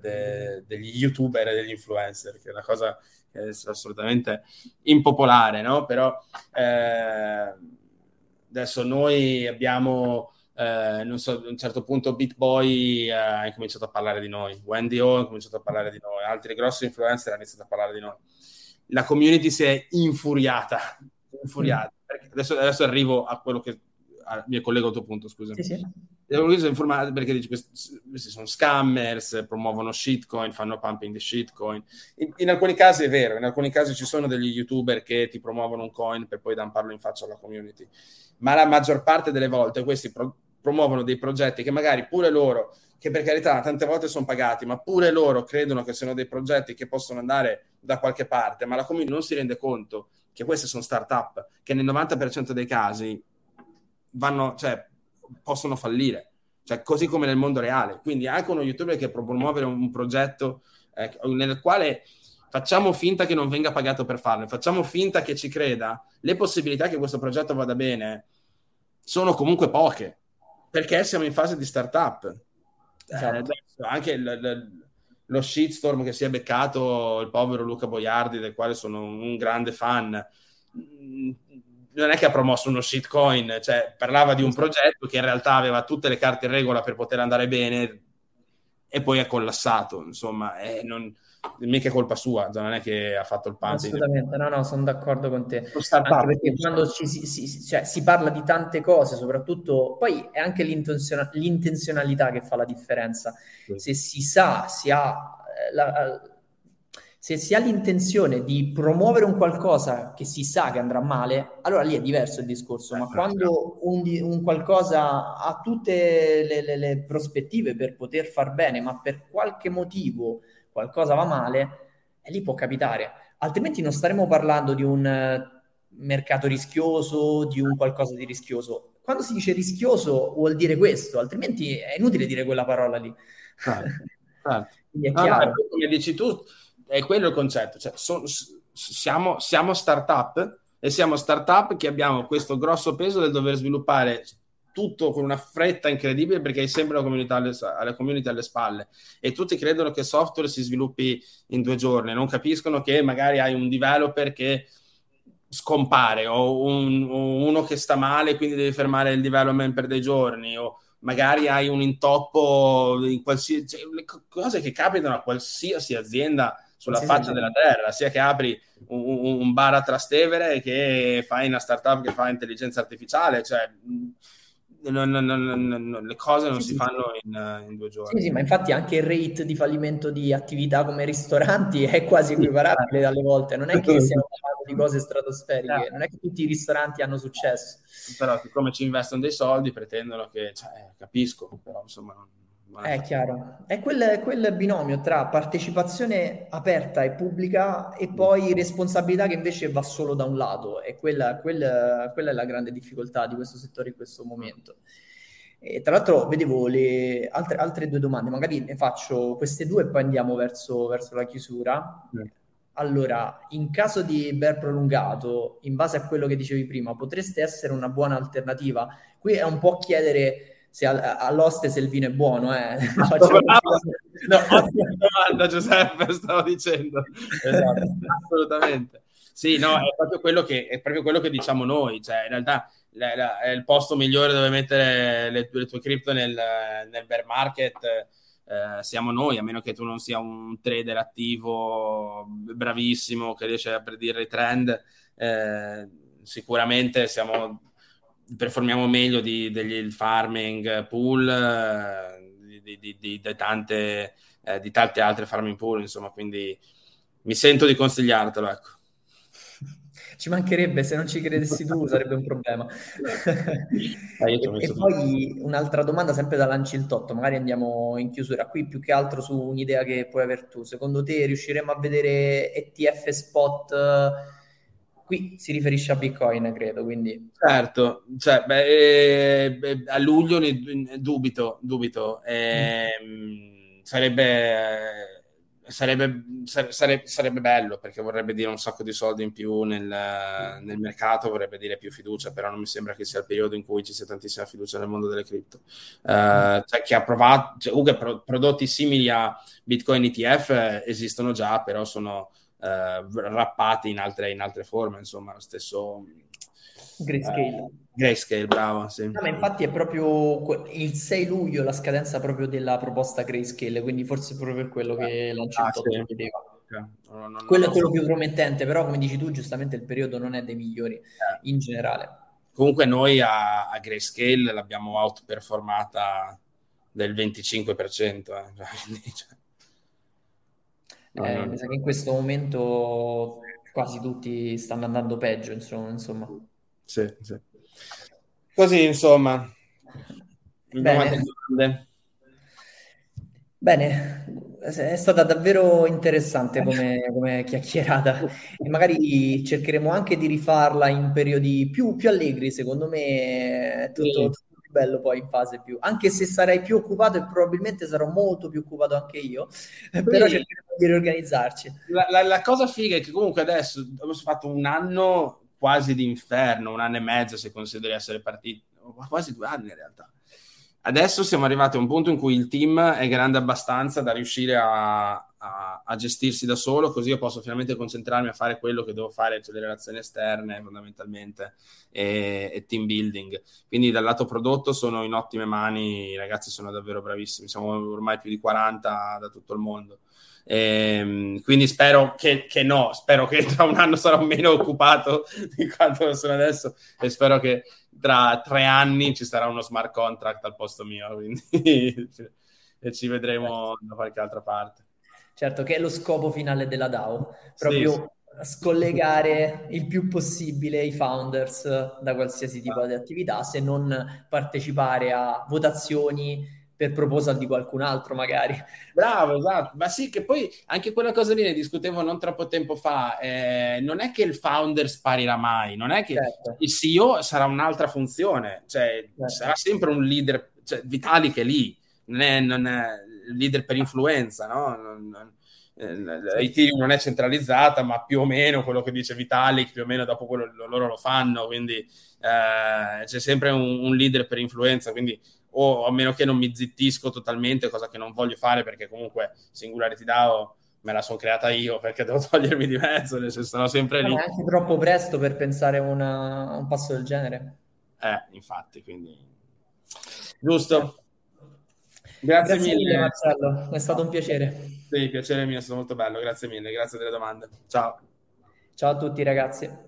de, degli youtuber e degli influencer, che è una cosa che è assolutamente impopolare, no? Però eh, adesso noi abbiamo, eh, non so, a un certo punto BitBoy eh, ha cominciato a parlare di noi, Wendy O ha cominciato a parlare di noi, altri grossi influencer hanno iniziato a parlare di noi. La community si è infuriata, infuriata. Mm. Adesso, adesso arrivo a quello che... Ah, mi collego al tuo punto, scusa. Sì, sì. Terrorismo informatico, perché dici questi, questi sono scammers, promuovono shitcoin, fanno pumping di shitcoin. In, in alcuni casi è vero, in alcuni casi ci sono degli youtuber che ti promuovono un coin per poi damparlo in faccia alla community, ma la maggior parte delle volte questi pro- promuovono dei progetti che magari pure loro, che per carità tante volte sono pagati, ma pure loro credono che siano dei progetti che possono andare da qualche parte, ma la community non si rende conto che queste sono startup che nel novanta per cento dei casi vanno, cioè possono fallire, cioè così come nel mondo reale. Quindi anche uno youtuber che promuove un progetto eh, nel quale facciamo finta che non venga pagato per farlo, facciamo finta che ci creda, le possibilità che questo progetto vada bene sono comunque poche, perché siamo in fase di startup. Esatto. Eh, anche l- l- lo shitstorm che si è beccato il povero Luca Boiardi, del quale sono un grande fan, non è che ha promosso uno shitcoin, cioè parlava di un progetto che in realtà aveva tutte le carte in regola per poter andare bene e poi è collassato, insomma, è non, mica è colpa sua, non è che ha fatto il panzi. Assolutamente, no, no, sono d'accordo con te. Anche perché quando ci, si, si, cioè, si parla di tante cose, soprattutto, poi è anche l'intenziona, l'intenzionalità che fa la differenza. Sì. Se si sa, si ha... La, Se si ha l'intenzione di promuovere un qualcosa che si sa che andrà male, allora lì è diverso il discorso, ma quando un, un qualcosa ha tutte le, le, le prospettive per poter far bene, ma per qualche motivo qualcosa va male, e lì può capitare. Altrimenti non staremo parlando di un mercato rischioso, di un qualcosa di rischioso. Quando si dice rischioso vuol dire questo, altrimenti è inutile dire quella parola lì. Certo, certo. Quindi è chiaro. Ah, come dici tu... È quello il concetto, cioè, so, siamo, siamo startup e siamo startup che abbiamo questo grosso peso del dover sviluppare tutto con una fretta incredibile, perché hai sempre la comunità alle, la community alle spalle e tutti credono che software si sviluppi in due giorni, non capiscono che magari hai un developer che scompare o, un, o uno che sta male, quindi devi fermare il development per dei giorni, o magari hai un intoppo in qualsiasi, cioè, le cose che capitano a qualsiasi azienda sulla sì, faccia sì. della terra, sia che apri un, un bar a Trastevere che fai una startup che fa intelligenza artificiale, cioè non, non, non, non, le cose non sì, si sì. fanno in, in due giorni. Sì, sì, ma infatti anche il rate di fallimento di attività come ristoranti è quasi equiparabile alle volte, non è che siamo parlando di cose stratosferiche, sì. non è che tutti i ristoranti hanno successo. Però siccome ci investono dei soldi pretendono che, cioè, capisco, però insomma... Non... È chiaro, è quel, quel binomio tra partecipazione aperta e pubblica e poi responsabilità che invece va solo da un lato, e quella, quella, quella è la grande difficoltà di questo settore in questo momento. E tra l'altro vedevo le altre, altre due domande, magari ne faccio queste due e poi andiamo verso, verso la chiusura. Sì. Allora, in caso di bear prolungato, in base a quello che dicevi prima, potreste essere una buona alternativa? Qui è un po' chiedere... Se all'oste se il vino è buono, eh. No, no, ottima domanda, Giuseppe, stavo dicendo. Esatto, assolutamente. Sì, no, è proprio quello che è proprio quello che diciamo noi, cioè in realtà la, la, è il posto migliore dove mettere le, le tue cripto nel, nel bear market, eh, siamo noi, a meno che tu non sia un trader attivo bravissimo che riesce a predire i trend, eh, sicuramente siamo performiamo meglio di, degli farming pool, di, di, di, di, tante, eh, di tante altre farming pool, insomma, quindi mi sento di consigliartelo, ecco. Ci mancherebbe, se non ci credessi tu sarebbe un problema. Ah, e e poi un'altra domanda sempre da Lanciltotto, magari andiamo in chiusura qui, più che altro su un'idea che puoi aver tu. Secondo te riusciremo a vedere E T F spot... Qui si riferisce a Bitcoin, credo, quindi... Certo, cioè, beh, eh, a luglio ne dubito, dubito. Eh, mm. sarebbe, sarebbe, sarebbe, sarebbe bello, perché vorrebbe dire un sacco di soldi in più nel, mm. nel mercato, vorrebbe dire più fiducia, però non mi sembra che sia il periodo in cui ci sia tantissima fiducia nel mondo delle cripto. Uh, mm. Cioè, chi ha provato... Cioè, Uga, pro, prodotti simili a Bitcoin E T F esistono già, però sono... Uh, rappati in altre, in altre forme, insomma, lo stesso Grayscale, uh, Grayscale bravo sì. No, ma infatti è proprio il sei luglio la scadenza proprio della proposta Grayscale, quindi forse proprio per quello che Lanciltotto ah, sì. vedeva okay. no, no, no, quello no, è quello no. più promettente, però come dici tu giustamente il periodo non è dei migliori eh. in generale. Comunque noi a, a Grayscale l'abbiamo outperformata del venticinque per cento. Eh. No, eh, no, mi sa che in questo momento quasi tutti stanno andando peggio, insomma. insomma. Sì, sì. Così, insomma. Bene. Bene, è stata davvero interessante come, come chiacchierata e magari cercheremo anche di rifarla in periodi più, più allegri, secondo me è tutto, tutto bello poi in fase più, anche se sarei più occupato e probabilmente sarò molto più occupato anche io, sì. Però cercheremo di riorganizzarci. La, la, la cosa figa è che comunque adesso abbiamo fatto un anno quasi di inferno, un anno e mezzo se consideri essere partito, quasi due anni in realtà. Adesso siamo arrivati a un punto in cui il team è grande abbastanza da riuscire a, a, a gestirsi da solo, così io posso finalmente concentrarmi a fare quello che devo fare, cioè le relazioni esterne fondamentalmente e, e team building. Quindi dal lato prodotto sono in ottime mani, i ragazzi sono davvero bravissimi, siamo ormai più di quaranta da tutto il mondo. E, quindi spero che, che no, spero che tra un anno sarò meno occupato di quanto sono adesso e spero che tra tre anni ci sarà uno smart contract al posto mio, quindi e ci vedremo certo. Da qualche altra parte. Certo, che è lo scopo finale della DAO, proprio sì, sì. Scollegare il più possibile i founders da qualsiasi tipo ah. di attività, se non partecipare a votazioni per proposal di qualcun altro magari. Bravo, esatto. Ma sì, che poi anche quella cosa lì ne discutevo non troppo tempo fa, eh, non è che il founder sparirà mai, non è che certo. Il C E O sarà un'altra funzione, cioè certo. Sarà sempre un leader, cioè Vitalik è lì, non è, non è leader per influenza, no? Non, non, Ethereum non è centralizzata, ma più o meno quello che dice Vitalik, più o meno dopo quello loro lo fanno, quindi eh, c'è sempre un, un leader per influenza, quindi o a meno che non mi zittisco totalmente, cosa che non voglio fare perché comunque SingularityDAO me la sono creata io perché devo togliermi di mezzo, nel senso sono sempre lì. Ma è anche troppo presto per pensare a un passo del genere. Eh, infatti, quindi... Giusto. Grazie, grazie mille. mille Marcello, è stato un piacere. Sì, piacere mio, è stato molto bello, grazie mille, grazie delle domande. Ciao. Ciao a tutti ragazzi.